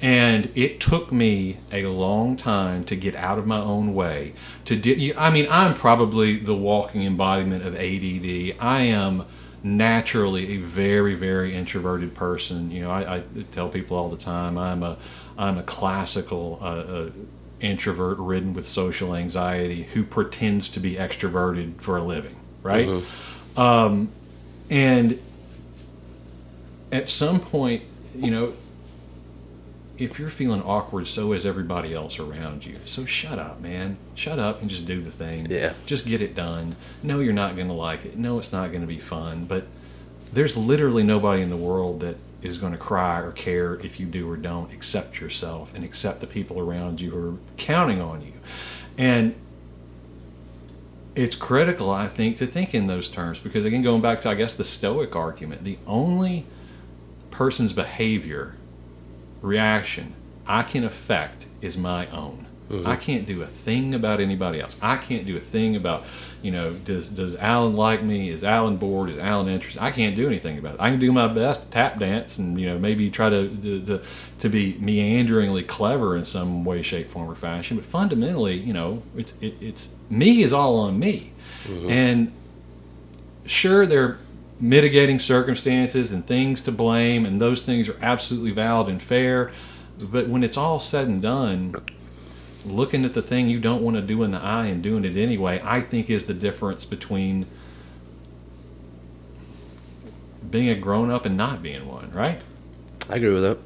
And it took me a long time to get out of my own way. I mean, I'm probably the walking embodiment of ADD. I am naturally a very, very introverted person. You know, I tell people all the time I'm a classical introvert ridden with social anxiety who pretends to be extroverted for a living, right? Mm-hmm. And at some point, you know, if you're feeling awkward, so is everybody else around you. So shut up, man. Shut up and just do the thing. Yeah. Just get it done. No, you're not going to like it. No, it's not going to be fun. But there's literally nobody in the world that is going to cry or care if you do or don't, except yourself and except the people around you who are counting on you. And it's critical, I think, to think in those terms because, again, going back to, I guess, the Stoic argument, the only person's behavior, reaction, I can affect is my own. Mm-hmm. I can't do a thing about anybody else. I can't do a thing about, you know, does Alan like me? Is Alan bored? Is Alan interested? I can't do anything about it. I can do my best to tap dance and, you know, maybe try to be meanderingly clever in some way, shape, form, or fashion. But fundamentally, you know, it's me is all on me. Mm-hmm. And sure, there are mitigating circumstances and things to blame, and those things are absolutely valid and fair. But when it's all said and done, looking at the thing you don't want to do in the eye and doing it anyway, I think is the difference between being a grown-up and not being one, right? I agree with that.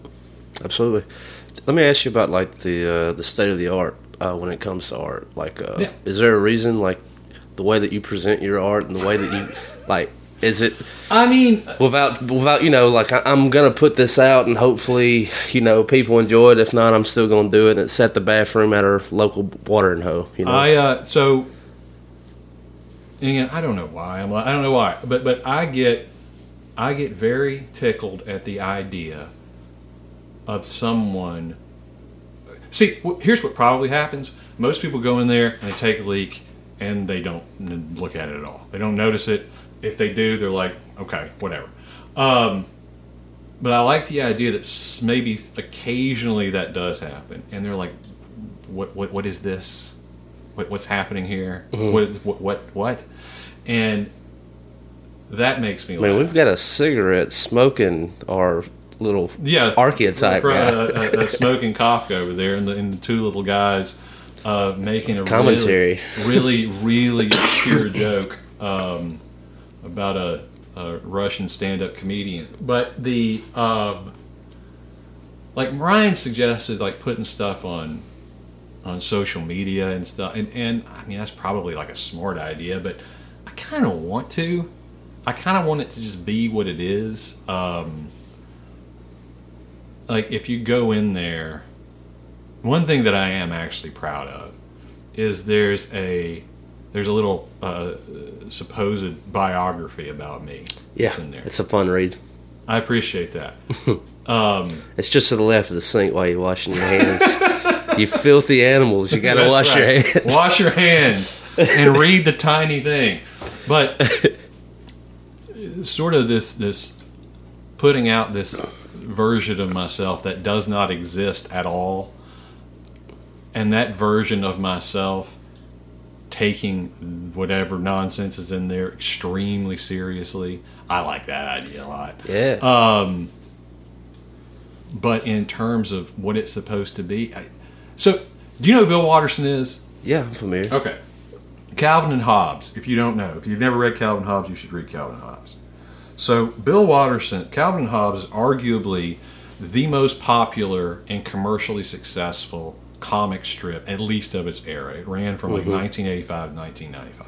Absolutely. Let me ask you about, like, the state of the art when it comes to art. Like, yeah. Is there a reason, like, the way that you present your art and the way that you, like... Is it? I mean, without you know, like I'm gonna put this out and hopefully you know people enjoy it. If not, I'm still gonna do it. And it's set the bathroom at our local watering hole. You know, so again, I don't know why I don't know why, but I get very tickled at the idea of someone. See, here's what probably happens: most people go in there and they take a leak and they don't look at it at all. They don't notice it. If they do, they're like, okay, whatever. But I like the idea that maybe occasionally that does happen, and they're like, what is this? What's happening here? Mm-hmm. What? And that makes me laugh. Man, we've got a cigarette smoking our little archetype guy. a smoking Kafka over there, and the two little guys making a commentary, really pure joke. About a Russian stand-up comedian, but the like Ryan suggested, like putting stuff on social media and stuff, and I mean that's probably like a smart idea, but I kind of want to. I kind of want it to just be what it is. Like if you go in there, one thing that I am actually proud of is there's a little supposed biography about me. Yeah, in there. It's a fun read. I appreciate that. It's just to the left of the sink while you're washing your hands. You filthy animals. You got to wash your hands. Wash your hands and read the tiny thing. But sort of this putting out this version of myself that does not exist at all, and that version of myself taking whatever nonsense is in there extremely seriously. I like that idea a lot. Yeah. But in terms of what it's supposed to be, so do you know who Bill Watterson is? Yeah, I'm familiar. Okay. Calvin and Hobbes. If you don't know, if you've never read Calvin and Hobbes, you should read Calvin and Hobbes. So Bill Watterson, Calvin and Hobbes is arguably the most popular and commercially successful comic strip, at least of its era. It ran from like 1985 to 1995.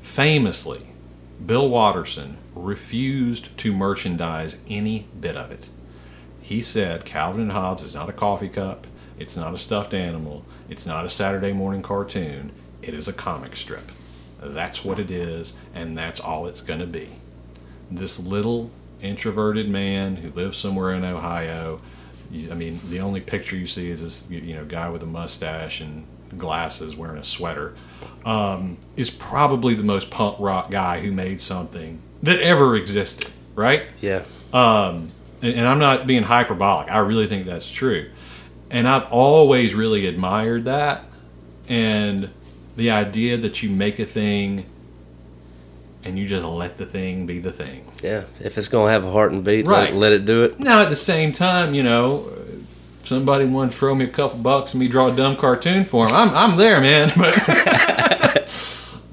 Famously, Bill Watterson refused to merchandise any bit of it. He said Calvin and Hobbes is not a coffee cup, it's not a stuffed animal, it's not a Saturday morning cartoon, it is a comic strip. That's what it is, and that's all it's going to be. This little introverted man who lives somewhere in Ohio, I mean, the only picture you see is this, you know, guy with a mustache and glasses wearing a sweater, is probably the most punk rock guy who made something that ever existed, right? Yeah. And I'm not being hyperbolic. I really think that's true. And I've always really admired that. And the idea that you make a thing and you just let the thing be the thing. Yeah, if it's going to have a heart and beat, right. let it do it. Now, at the same time, you know, if somebody wanted to throw me a couple bucks and me draw a dumb cartoon for them, I'm there, man. But,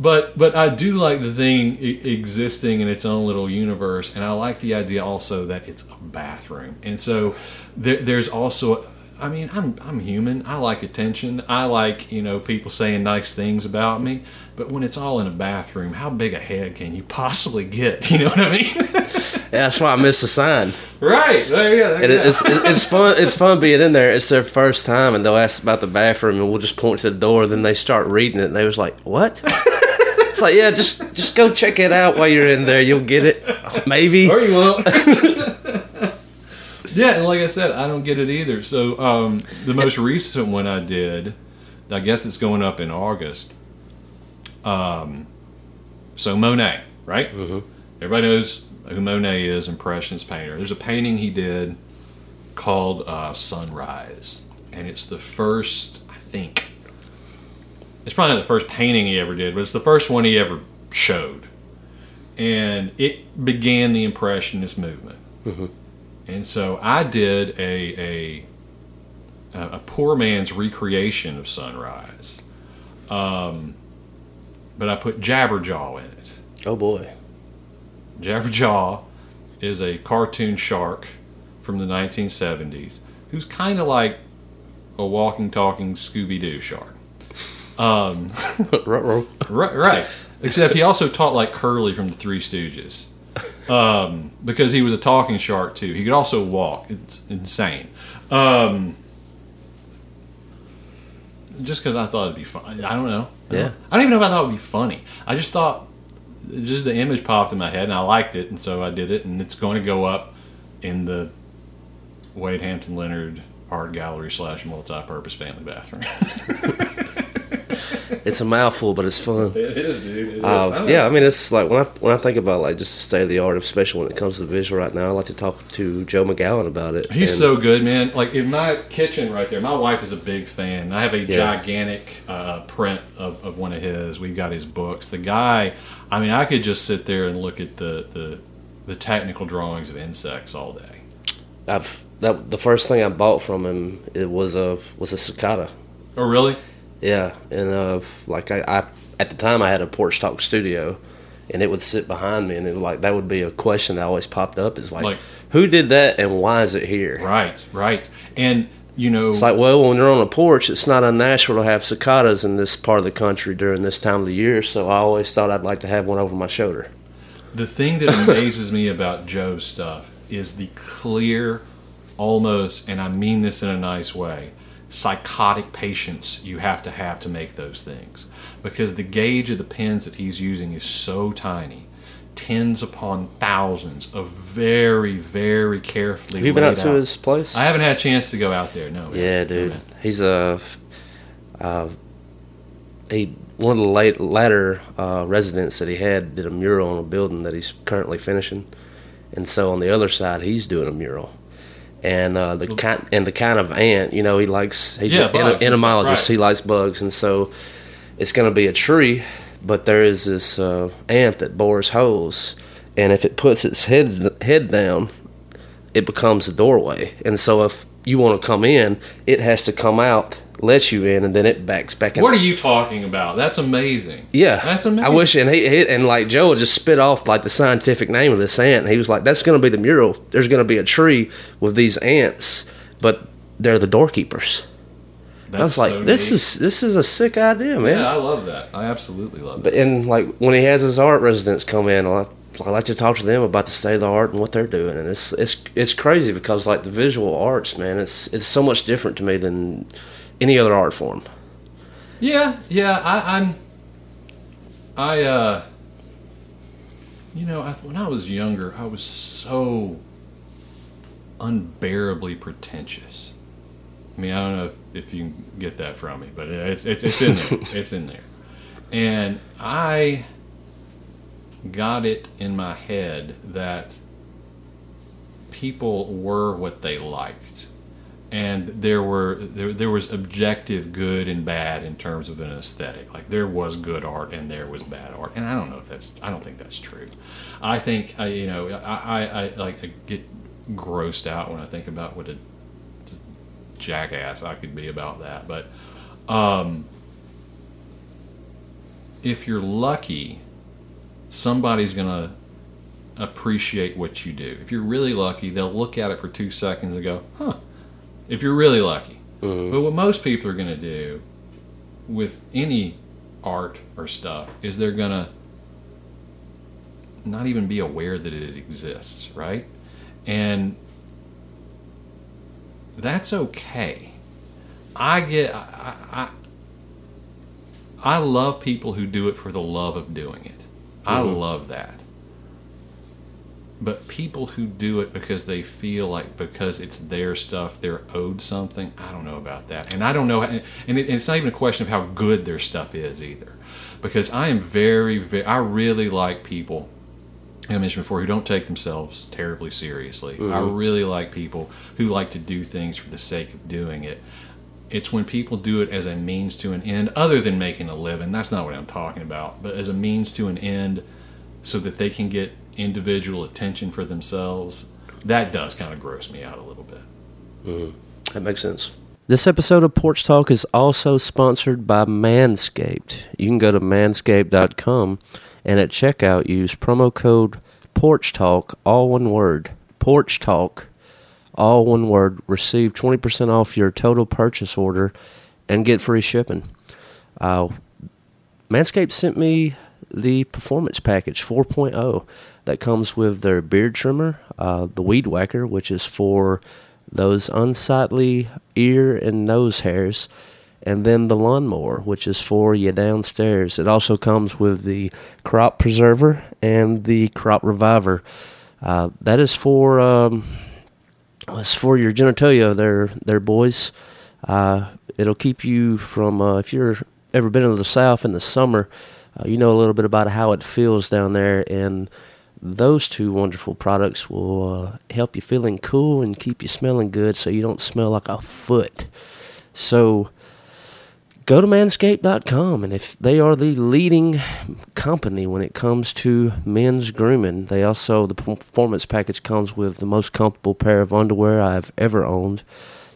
But I do like the thing existing in its own little universe, and I like the idea also that it's a bathroom. And so there's also, I mean, I'm human. I like attention. I like, you know, people saying nice things about me. But when it's all in a bathroom, how big a head can you possibly get? You know what I mean? Yeah, that's why I missed the sign. Right. There you go. It's fun. It's fun being in there. It's their first time, and they'll ask about the bathroom, and we'll just point to the door. Then they start reading it, and they was like, "What?" It's like, yeah, just go check it out while you're in there. You'll get it, maybe. Or you won't. Yeah, and like I said, I don't get it either. So the most recent one I did, I guess it's going up in August. So Monet, right? Mm-hmm. Everybody knows who Monet is, Impressionist painter. There's a painting he did called Sunrise, and it's the first, I think, it's probably not the first painting he ever did, but it's the first one he ever showed, and it began the Impressionist movement. Mm-hmm. And so I did a poor man's recreation of Sunrise, but I put Jabberjaw in it. Oh boy. Jabberjaw is a cartoon shark from the 1970s who's kind of like a walking, talking Scooby-Doo shark. Right. Except he also taught like Curly from the Three Stooges, because he was a talking shark too. He could also walk. It's insane. Just because I thought it'd be fun. I don't know. Yeah. I don't even know if I thought it'd be funny. I just thought... just the image popped in my head, and I liked it, and so I did it, and it's going to go up in the Wade Hampton Leonard Art Gallery / multi-purpose family bathroom. It's a mouthful, but it's fun. It is, dude. It is. Yeah, I mean, it's like when I think about like just the state of the art, especially when it comes to the visual right now, I like to talk to Joe McGowan about it. He's so good, man. Like in my kitchen right there, my wife is a big fan. I have a gigantic print of one of his. We've got his books. The guy, I mean, I could just sit there and look at the technical drawings of insects all day. The first thing I bought from him, it was a cicada. Oh, really? Yeah, and like I at the time I had a Porch Talk studio, and it would sit behind me, and it, like that would be a question that always popped up is like who did that and why is it here? Right, and you know it's like, well, when you're on a porch, it's not unnatural to have cicadas in this part of the country during this time of the year. So I always thought I'd like to have one over my shoulder. The thing that amazes me about Joe's stuff is the clear, almost, and I mean this in a nice way, psychotic patience you have to make those things, because the gauge of the pens that he's using is so tiny, tens upon thousands of very, very carefully. Have you been out to his place? I haven't had a chance to go out there. No. Yeah, dude, he's one of the latter residents that he had did a mural on a building that he's currently finishing, and so on the other side he's doing a mural. And the kind of ant, you know, he likes. He's an entomologist. Right. He likes bugs, and so it's going to be a tree. But there is this ant that bores holes, and if it puts its head down, it becomes a doorway. And so if you want to come in, it has to come out, lets you in, and then it backs back in. What are you talking about? That's amazing. Yeah, that's amazing. I wish, and he and like Joe would just spit off like the scientific name of this ant, and he was like, that's going to be the mural. There's going to be a tree with these ants, but they're the doorkeepers. I was like, so this is a sick idea, man. Yeah, I love that. I absolutely love it. And like when he has his art residents come in, I like to talk to them about the state of the art and what they're doing, and it's crazy because like the visual arts, man, it's so much different to me than any other art form. Yeah. When I was younger, I was so unbearably pretentious. I mean, I don't know if you can get that from me, but it's in there. It's in there, and I got it in my head that people were what they liked, and there was objective good and bad in terms of an aesthetic. Like there was good art and there was bad art, and I don't think that's true. I think I get grossed out when I think about what a jackass I could be about that, but if you're lucky, somebody's going to appreciate what you do. If you're really lucky, they'll look at it for 2 seconds and go, huh, if you're really lucky. Mm-hmm. But what most people are going to do with any art or stuff is they're going to not even be aware that it exists, right? And that's okay. I love people who do it for the love of doing it. Mm-hmm. I love that. But people who do it because they feel like because it's their stuff, they're owed something, I don't know about that. And I don't know, and it's not even a question of how good their stuff is either. Because I am very, very, I really like people, I mentioned before, who don't take themselves terribly seriously. Mm-hmm. I really like people who like to do things for the sake of doing it. It's when people do it as a means to an end, other than making a living, that's not what I'm talking about, but as a means to an end so that they can get individual attention for themselves, that does kind of gross me out a little bit. Mm-hmm. That makes sense. This episode of Porch Talk is also sponsored by Manscaped. You can go to manscaped.com and at checkout use promo code Porch Talk, all one word. Porch Talk, all one word. Receive 20% off your total purchase order and get free shipping. Manscaped sent me the Performance Package 4.0 that comes with their beard trimmer, the Weed Whacker, which is for those unsightly ear and nose hairs, and then the Lawnmower, which is for you downstairs. It also comes with the Crop Preserver and the Crop Reviver. That is for it's for your genitalia, their boys. It'll keep you from, if you've ever been to the South in the summer, you know a little bit about how it feels down there, and those two wonderful products will help you feeling cool and keep you smelling good so you don't smell like a foot. So go to manscaped.com, and if they are the leading company when it comes to men's grooming. They also, the Performance Package comes with the most comfortable pair of underwear I've ever owned.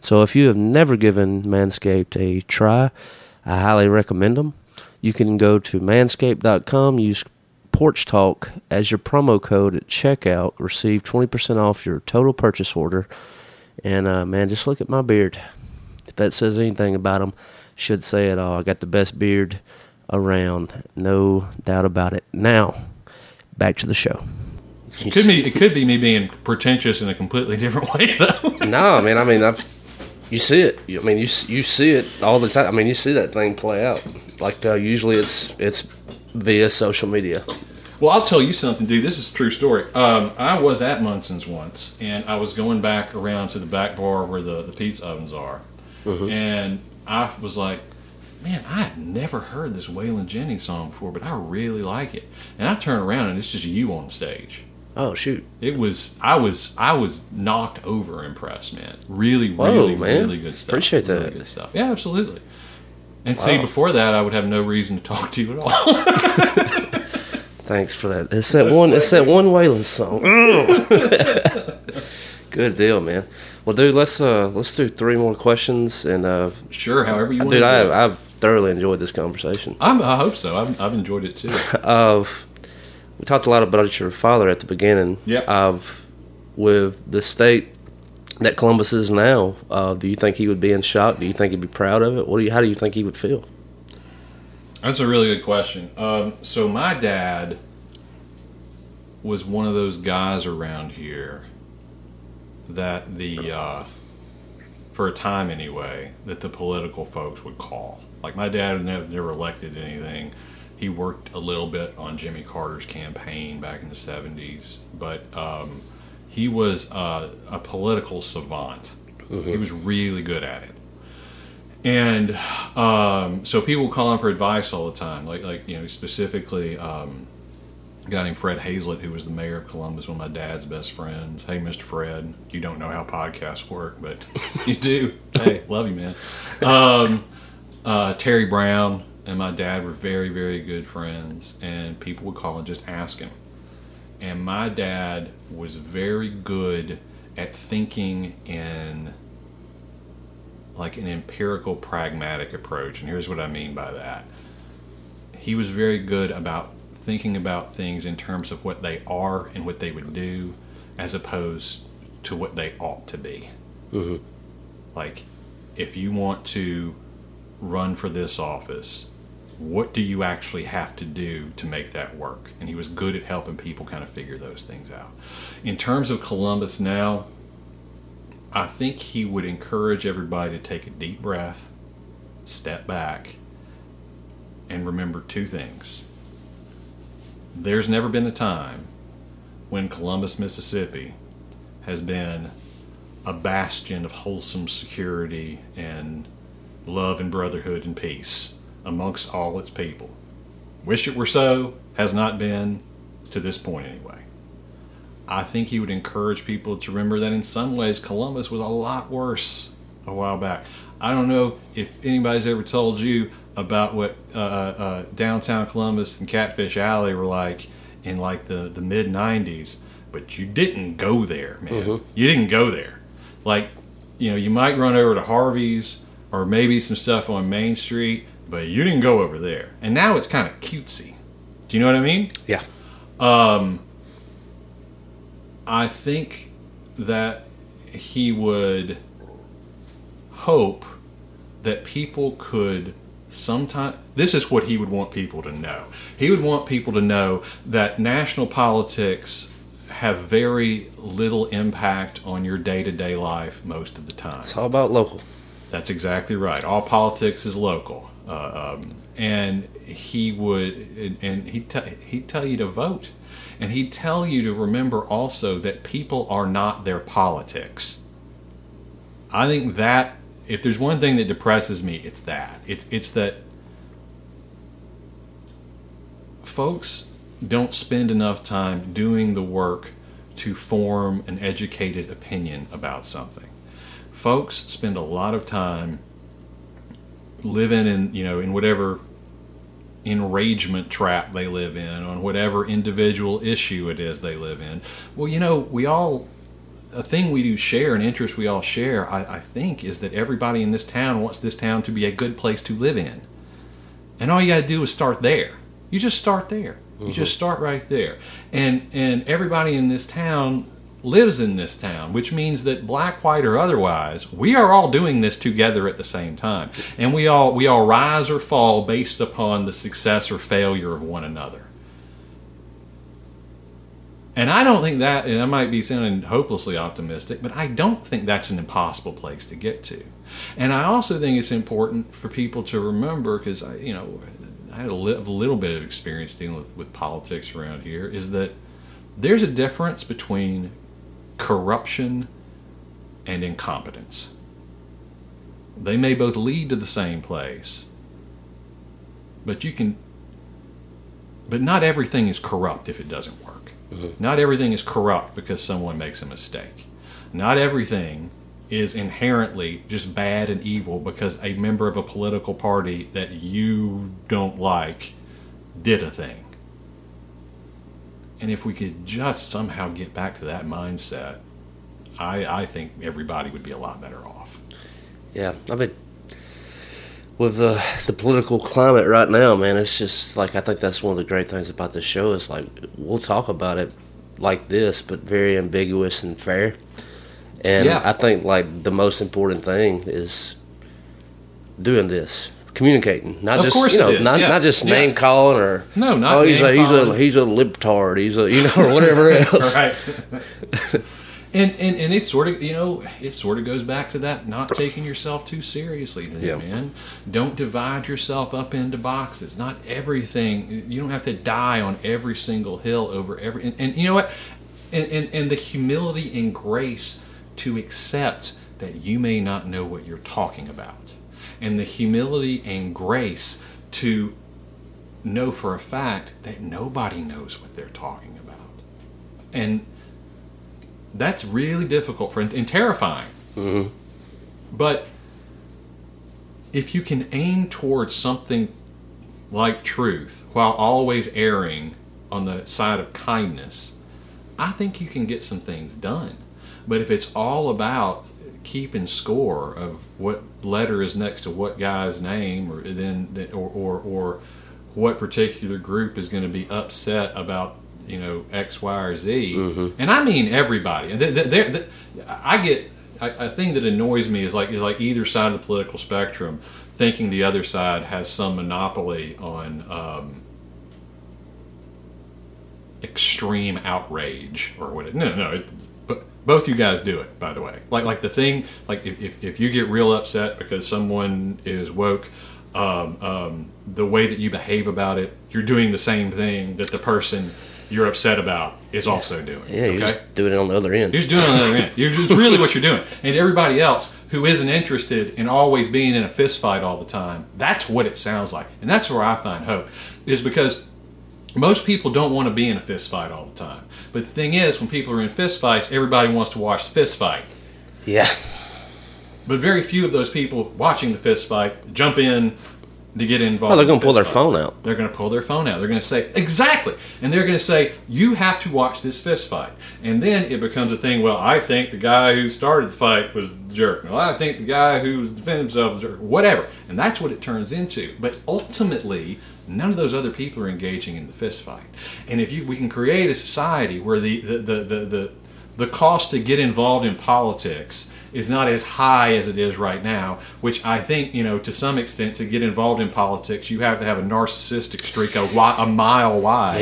So if you have never given Manscaped a try, I highly recommend them. You can go to manscaped.com, use Porch Talk as your promo code at checkout, receive 20% off your total purchase order. And man, just look at my beard. If that says anything about them, should say it all. I got the best beard around, no doubt about it. Now, back to the show. It could be me being pretentious in a completely different way, though. No, man. You see it. I mean, you see it all the time. I mean, you see that thing play out. Like, usually it's via social media. Well, I'll tell you something, dude. This is a true story. I was at Munson's once, and I was going back around to the back bar where the pizza ovens are. Mm-hmm. And I was like, man, I had never heard this Waylon Jennings song before, but I really like it. And I turn around, and it's just you on stage. Oh, shoot. It was, I was knocked over impressed, man. Really good stuff. Appreciate that. Really good stuff. Yeah, absolutely. And wow. See, before that, I would have no reason to talk to you at all. Thanks for that. It's that one Waylon song. Good deal, man. Well, dude, let's do three more questions and sure, however you want. Dude, I've thoroughly enjoyed this conversation. I hope so. I've enjoyed it too. We talked a lot about your father at the beginning. Yep. With the state that Columbus is now, do you think he would be in shock? Do you think he'd be proud of it? How do you think he would feel? That's a really good question. So my dad was one of those guys around here that for a time anyway, that the political folks would call. Like my dad never elected anything. He worked a little bit on Jimmy Carter's campaign back in the 70s, but he was a political savant. Mm-hmm. He was really good at it. And so people call him for advice all the time, specifically a guy named Fred Hazlett, who was the mayor of Columbus, one of my dad's best friends. Hey, Mr. Fred, you don't know how podcasts work, but you do. Hey, love you, man. Terry Brown and my dad were very, very good friends, and people would call and just ask him. And my dad was very good at thinking in like an empirical, pragmatic approach, and here's what I mean by that. he was very good about thinking about things in terms of what they are and what they would do, as opposed to what they ought to be. Mm-hmm. Like, if you want to run for this office, what do you actually have to do to make that work? And he was good at helping people kind of figure those things out. In terms of Columbus now, I think he would encourage everybody to take a deep breath, step back, and remember two things. There's never been a time when Columbus, Mississippi has been a bastion of wholesome security and love and brotherhood and peace amongst all its people. Wish it were so, has not been to this point anyway. I think he would encourage people to remember that in some ways Columbus was a lot worse a while back. I don't know if anybody's ever told you about what downtown Columbus and Catfish Alley were like in like the mid-90s, but you didn't go there, man. Mm-hmm. You didn't go there. Like, you know, you might run over to Harvey's or maybe some stuff on Main Street, but you didn't go over there. And now it's kind of cutesy. Do you know what I mean? Yeah. I think that he would hope that people could sometimes... This is what he would want people to know. He would want people to know that national politics have very little impact on your day-to-day life most of the time. It's all about local. That's exactly right. All politics is local. And he would, and he'd tell you to vote. And he'd tell you to remember also that people are not their politics. I think that, if there's one thing that depresses me, it's that. It's that folks don't spend enough time doing the work to form an educated opinion about something. Folks spend a lot of time living in, you know, in whatever enragement trap they live in, on whatever individual issue it is they live in. Well, you know, we all, a thing we do share, an interest we all share, I think, is that everybody in this town wants this town to be a good place to live in. And all you got to do is start there. You just start there. You mm-hmm. just start right there. And everybody in this town lives in this town, which means that black, white, or otherwise, we are all doing this together at the same time. And we all rise or fall based upon the success or failure of one another. And I don't think that, and I might be sounding hopelessly optimistic, but I don't think that's an impossible place to get to. And I also think it's important for people to remember, because I had a little bit of experience dealing with politics around here, is that there's a difference between corruption and incompetence. They may both lead to the same place, but not everything is corrupt if it doesn't work. Mm-hmm. Not everything is corrupt because someone makes a mistake. Not everything is inherently just bad and evil because a member of a political party that you don't like did a thing. And if we could just somehow get back to that mindset, I think everybody would be a lot better off. Yeah, I mean, with the political climate right now, man, it's just like, I think that's one of the great things about this show is like, we'll talk about it like this, but very ambiguous and fair. And yeah. I think like the most important thing is doing this, communicating, not of just not just name calling or he's a libtard, or whatever else. Right. And it sort of goes back to that not taking yourself too seriously thing, man. Don't divide yourself up into boxes. Not everything, you don't have to die on every single hill over every. And you know what? And the humility and grace to accept that you may not know what you're talking about, and the humility and grace to know for a fact that nobody knows what they're talking about. And that's really difficult and terrifying. Mm-hmm. But if you can aim towards something like truth while always erring on the side of kindness, I think you can get some things done. But if it's all about keeping score of what letter is next to what guy's name, or what particular group is going to be upset about, you know, X, Y, or Z. Mm-hmm. And I mean everybody. And I get a thing that annoys me is like either side of the political spectrum thinking the other side has some monopoly on extreme outrage or what. Both you guys do it, by the way. Like the thing, like if you get real upset because someone is woke, the way that you behave about it, you're doing the same thing that the person you're upset about is also doing. Yeah, okay? You're just doing it on the other end. You're just doing it on the other end. It's really what you're doing. And everybody else who isn't interested in always being in a fist fight all the time, that's what it sounds like. And that's where I find hope, is because most people don't want to be in a fist fight all the time. But the thing is, when people are in fist fights, everybody wants to watch the fist fight. Yeah. But very few of those people watching the fist fight jump in to get involved. Oh, they're going to pull their phone out. They're going to pull their phone out. They're going to say, exactly. And they're going to say, you have to watch this fist fight. And then it becomes a thing, well, I think the guy who started the fight was the jerk. Well, I think the guy who defended himself was the jerk. Whatever. And that's what it turns into. But ultimately, none of those other people are engaging in the fist fight. And if we can create a society where the cost to get involved in politics is not as high as it is right now, which I think, you know, to some extent, to get involved in politics, you have to have a narcissistic streak a mile wide.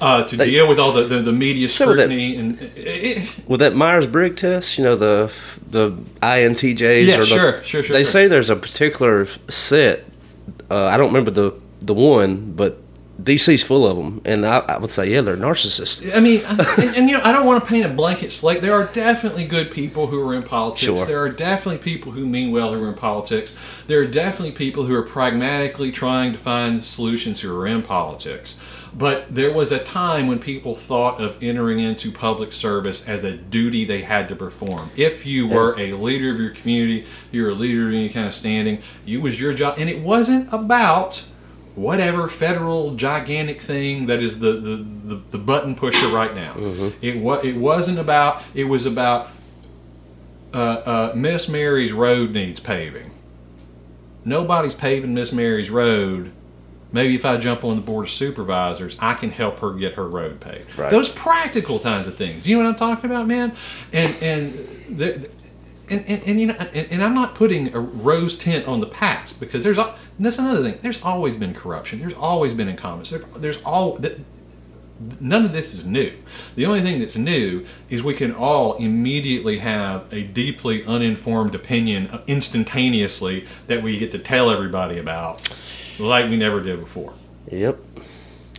Yeah. To deal with all the media scrutiny. With that Myers-Briggs test, you know, the INTJs. Yeah, sure. They say there's a particular set. I don't remember the one, but DC's full of them, and I would say, yeah, they're narcissists. I mean, and you know, I don't want to paint a blanket slate. There are definitely good people who are in politics. Sure. There are definitely people who mean well who are in politics. There are definitely people who are pragmatically trying to find solutions who are in politics. But there was a time when people thought of entering into public service as a duty they had to perform. If you were a leader of your community, you were a leader of any kind of standing, it was your job. And it wasn't about whatever federal gigantic thing that is the button pusher right now. Mm-hmm. It was about Miss Mary's road needs paving. Nobody's paving Miss Mary's road. Maybe if I jump on the board of supervisors, I can help her get her road paved. Right. Those practical kinds of things. You know what I'm talking about, man? And I'm not putting a rose tint on the past, because there's, and that's another thing. There's always been corruption. There's always been incompetence. None of this is new. The only thing that's new is we can all immediately have a deeply uninformed opinion instantaneously that we get to tell everybody about, like we never did before. Yep.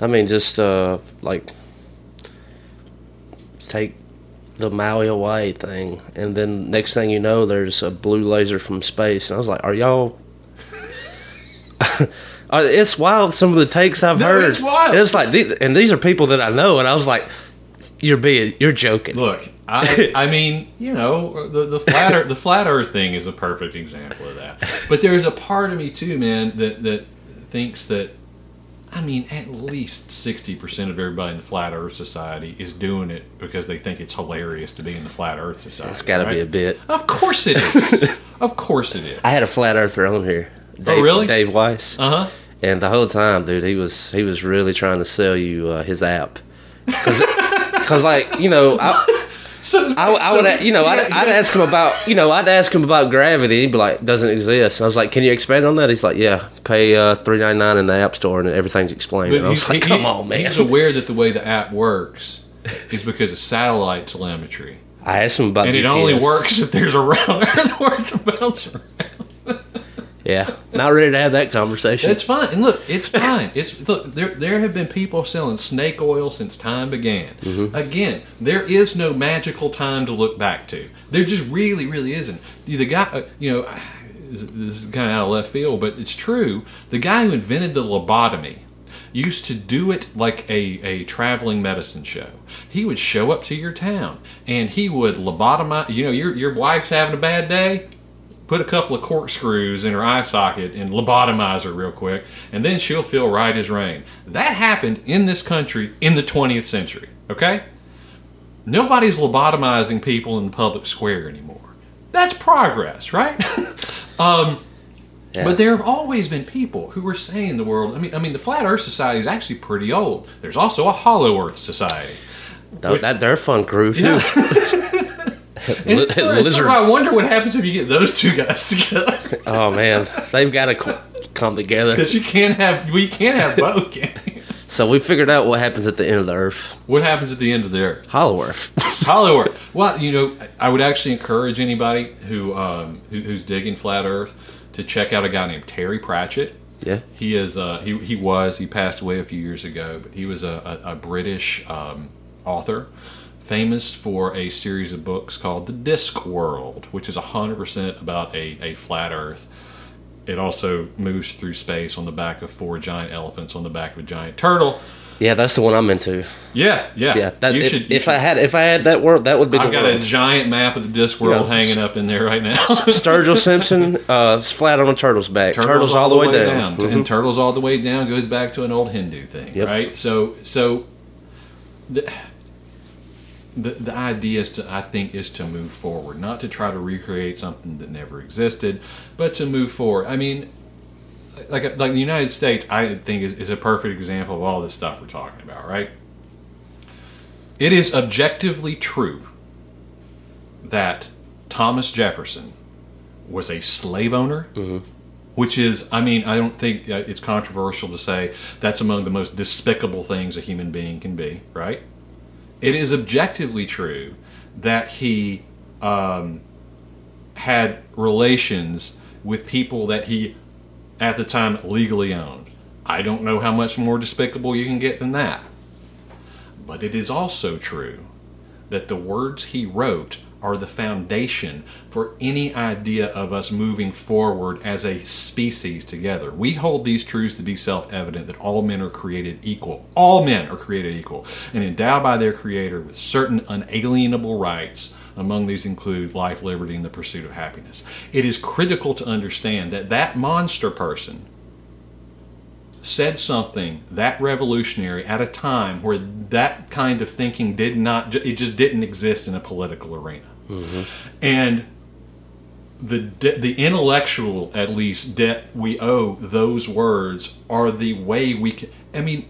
I mean, just like take the Maui, Hawaii thing, and then next thing you know, there's a blue laser from space, and I was like, are y'all... It's wild, some of the takes I've heard. It's wild. And it's like, and these are people that I know, and I was like, you're joking. Look, I mean, you know, the flat Earth thing is a perfect example of that. But there's a part of me too, man, that thinks that, I mean, at least 60% of everybody in the Flat Earth Society is doing it because they think it's hilarious to be in the Flat Earth Society. It's got to be a bit. Of course it is. I had a Flat Earther on here. Dave, oh, really? Dave Weiss. Uh-huh. And the whole time, dude, he was really trying to sell you his app. Because, like, you know, I'd ask him about, you know, gravity. He'd be like, doesn't exist. And I was like, can you expand on that? He's like, yeah, pay $3.99 in the app store and everything's explained. But and I was like, come on, man. He's aware that the way the app works is because of satellite telemetry. I asked him about GPS. And it only works if there's a round earthworm to bounce around. Yeah, not ready to have that conversation. It's fine. And look, it's fine. There have been people selling snake oil since time began. Mm-hmm. Again, there is no magical time to look back to. There just really, really isn't. The guy, you know, this is kind of out of left field, but it's true. The guy who invented the lobotomy used to do it like a traveling medicine show. He would show up to your town, and he would lobotomize. You know, your wife's having a bad day. Put a couple of corkscrews in her eye socket and lobotomize her real quick, and then she'll feel right as rain. That happened in this country in the 20th century, okay? Nobody's lobotomizing people in the public square anymore. That's progress, right? Yeah. But there have always been people who were saying the world. I mean, the Flat Earth Society is actually pretty old. There's also a Hollow Earth Society. They're a fun crew too. Yeah. Lizard. I wonder what happens if you get those two guys together. Oh man, they've got to come together. Because we can't have both. Can we? So we figured out what happens at the end of the earth. What happens at the end of the earth? Hollow Earth. Hollow Earth. Well, you know, I would actually encourage anybody who's digging flat Earth to check out a guy named Terry Pratchett. Yeah, he is. He passed away a few years ago, but he was a British author, famous for a series of books called The Disc World, which is 100% about a flat Earth. It also moves through space on the back of four giant elephants on the back of a giant turtle. Yeah, that's the one I'm into. Yeah. If I had that world, that would be. I've got a giant map of the Disc World hanging up in there right now. Sturgill Simpson, flat on a turtle's back. Turtles all the way down. Mm-hmm. And turtles all the way down goes back to an old Hindu thing, right? So the idea is to move forward, not to try to recreate something that never existed, but to move forward. I mean, like the United States, I think is a perfect example of all this stuff we're talking about, right? It is objectively true that Thomas Jefferson was a slave owner, mm-hmm. which is, I mean, I don't think it's controversial to say that's among the most despicable things a human being can be, right? It is objectively true that he had relations with people that he, at the time, legally owned. I don't know how much more despicable you can get than that. But it is also true that the words he wrote are the foundation for any idea of us moving forward as a species together. We hold these truths to be self-evident, that all men are created equal. All men are created equal and endowed by their Creator with certain unalienable rights. Among these include life, liberty, and the pursuit of happiness. It is critical to understand that monster person said something that revolutionary at a time where that kind of thinking didn't exist in a political arena. Mm-hmm. And the intellectual, at least, debt we owe those words are the way we can. I mean,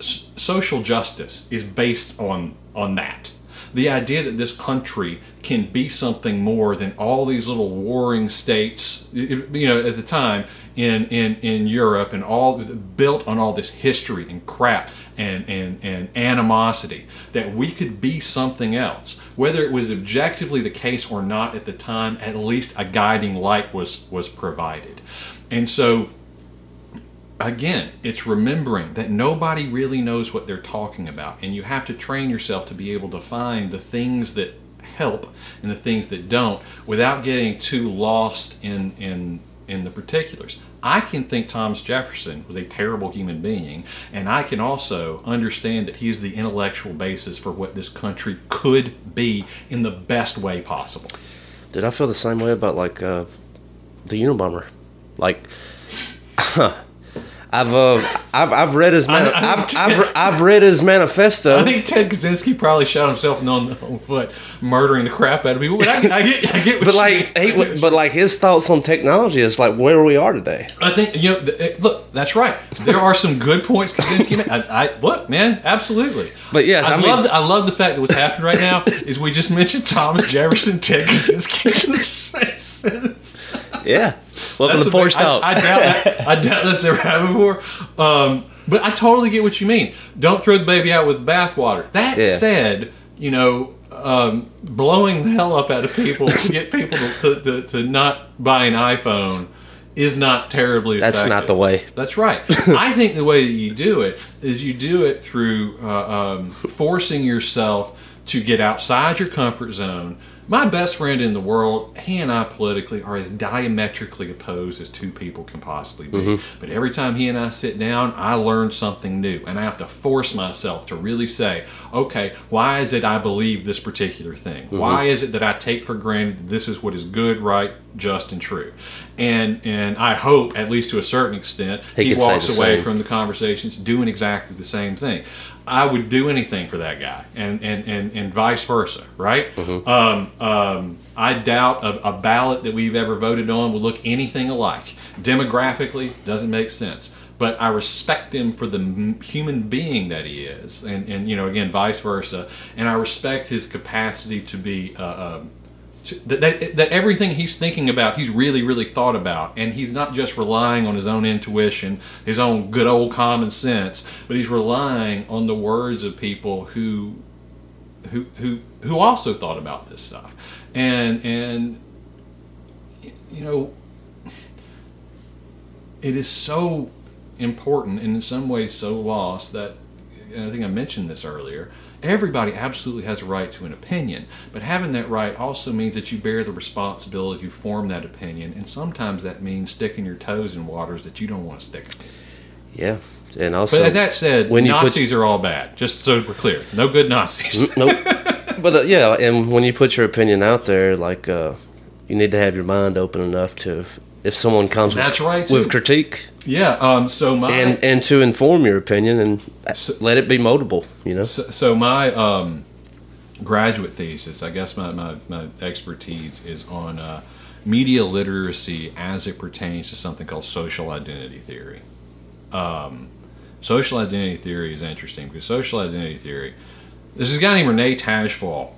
social justice is based on that. The idea that this country can be something more than all these little warring states, you know, at the time in Europe, and all built on all this history and crap and animosity, that we could be something else. Whether it was objectively the case or not at the time, at least a guiding light was provided. And so, again, it's remembering that nobody really knows what they're talking about, and you have to train yourself to be able to find the things that help and the things that don't without getting too lost in the particulars. I can think Thomas Jefferson was a terrible human being, and I can also understand that he's the intellectual basis for what this country could be in the best way possible. Did I feel the same way about, like, the Unabomber? Like... I've read his manifesto. I think Ted Kaczynski probably shot himself in the own foot, murdering the crap out of me. I get. But his thoughts on technology is like where we are today. I think, you know. Look, that's right. There are some good points Kaczynski made. Absolutely. But yes, I love the fact that what's happening right now is we just mentioned Thomas Jefferson, Ted Kaczynski in the same sentence. Yeah. Welcome to Porch Talk. I doubt that's ever happened before. But I totally get what you mean. Don't throw the baby out with the bathwater. That said, you know, blowing the hell up out of people to get people to not buy an iPhone is not terribly effective. That's not the way. That's right. I think the way that you do it is you do it through forcing yourself to get outside your comfort zone. My best friend in the world, he and I politically are as diametrically opposed as two people can possibly be. Mm-hmm. But every time he and I sit down, I learn something new. And I have to force myself to really say, okay, why is it I believe this particular thing? Mm-hmm. Why is it that I take for granted that this is what is good, right, just, and true? And I hope, at least to a certain extent, he walks away from the conversations doing exactly the same thing. I would do anything for that guy, and vice versa, right? Mm-hmm. I doubt a ballot that we've ever voted on will look anything alike. Demographically, doesn't make sense. But I respect him for the human being that he is, and you know, again, vice versa. And I respect his capacity to be that everything he's thinking about, he's really, really thought about, and he's not just relying on his own intuition, his own good old common sense, but he's relying on the words of people who also thought about this stuff, and you know, it is so important and in some ways so lost that, and I think I mentioned this earlier, everybody absolutely has a right to an opinion, but having that right also means that you bear the responsibility to form that opinion, and sometimes that means sticking your toes in waters that you don't want to stick in. Yeah, and also, but that said, when Nazis are all bad, just so we're clear, no good Nazis. Nope. But yeah, and when you put your opinion out there, like you need to have your mind open enough to, if someone comes with critique, yeah. So to inform your opinion and let it be moldable, you know. So my graduate thesis, I guess my expertise is on media literacy as it pertains to something called social identity theory. Social identity theory is interesting because social identity theory. There's this guy named Rene Tajfel,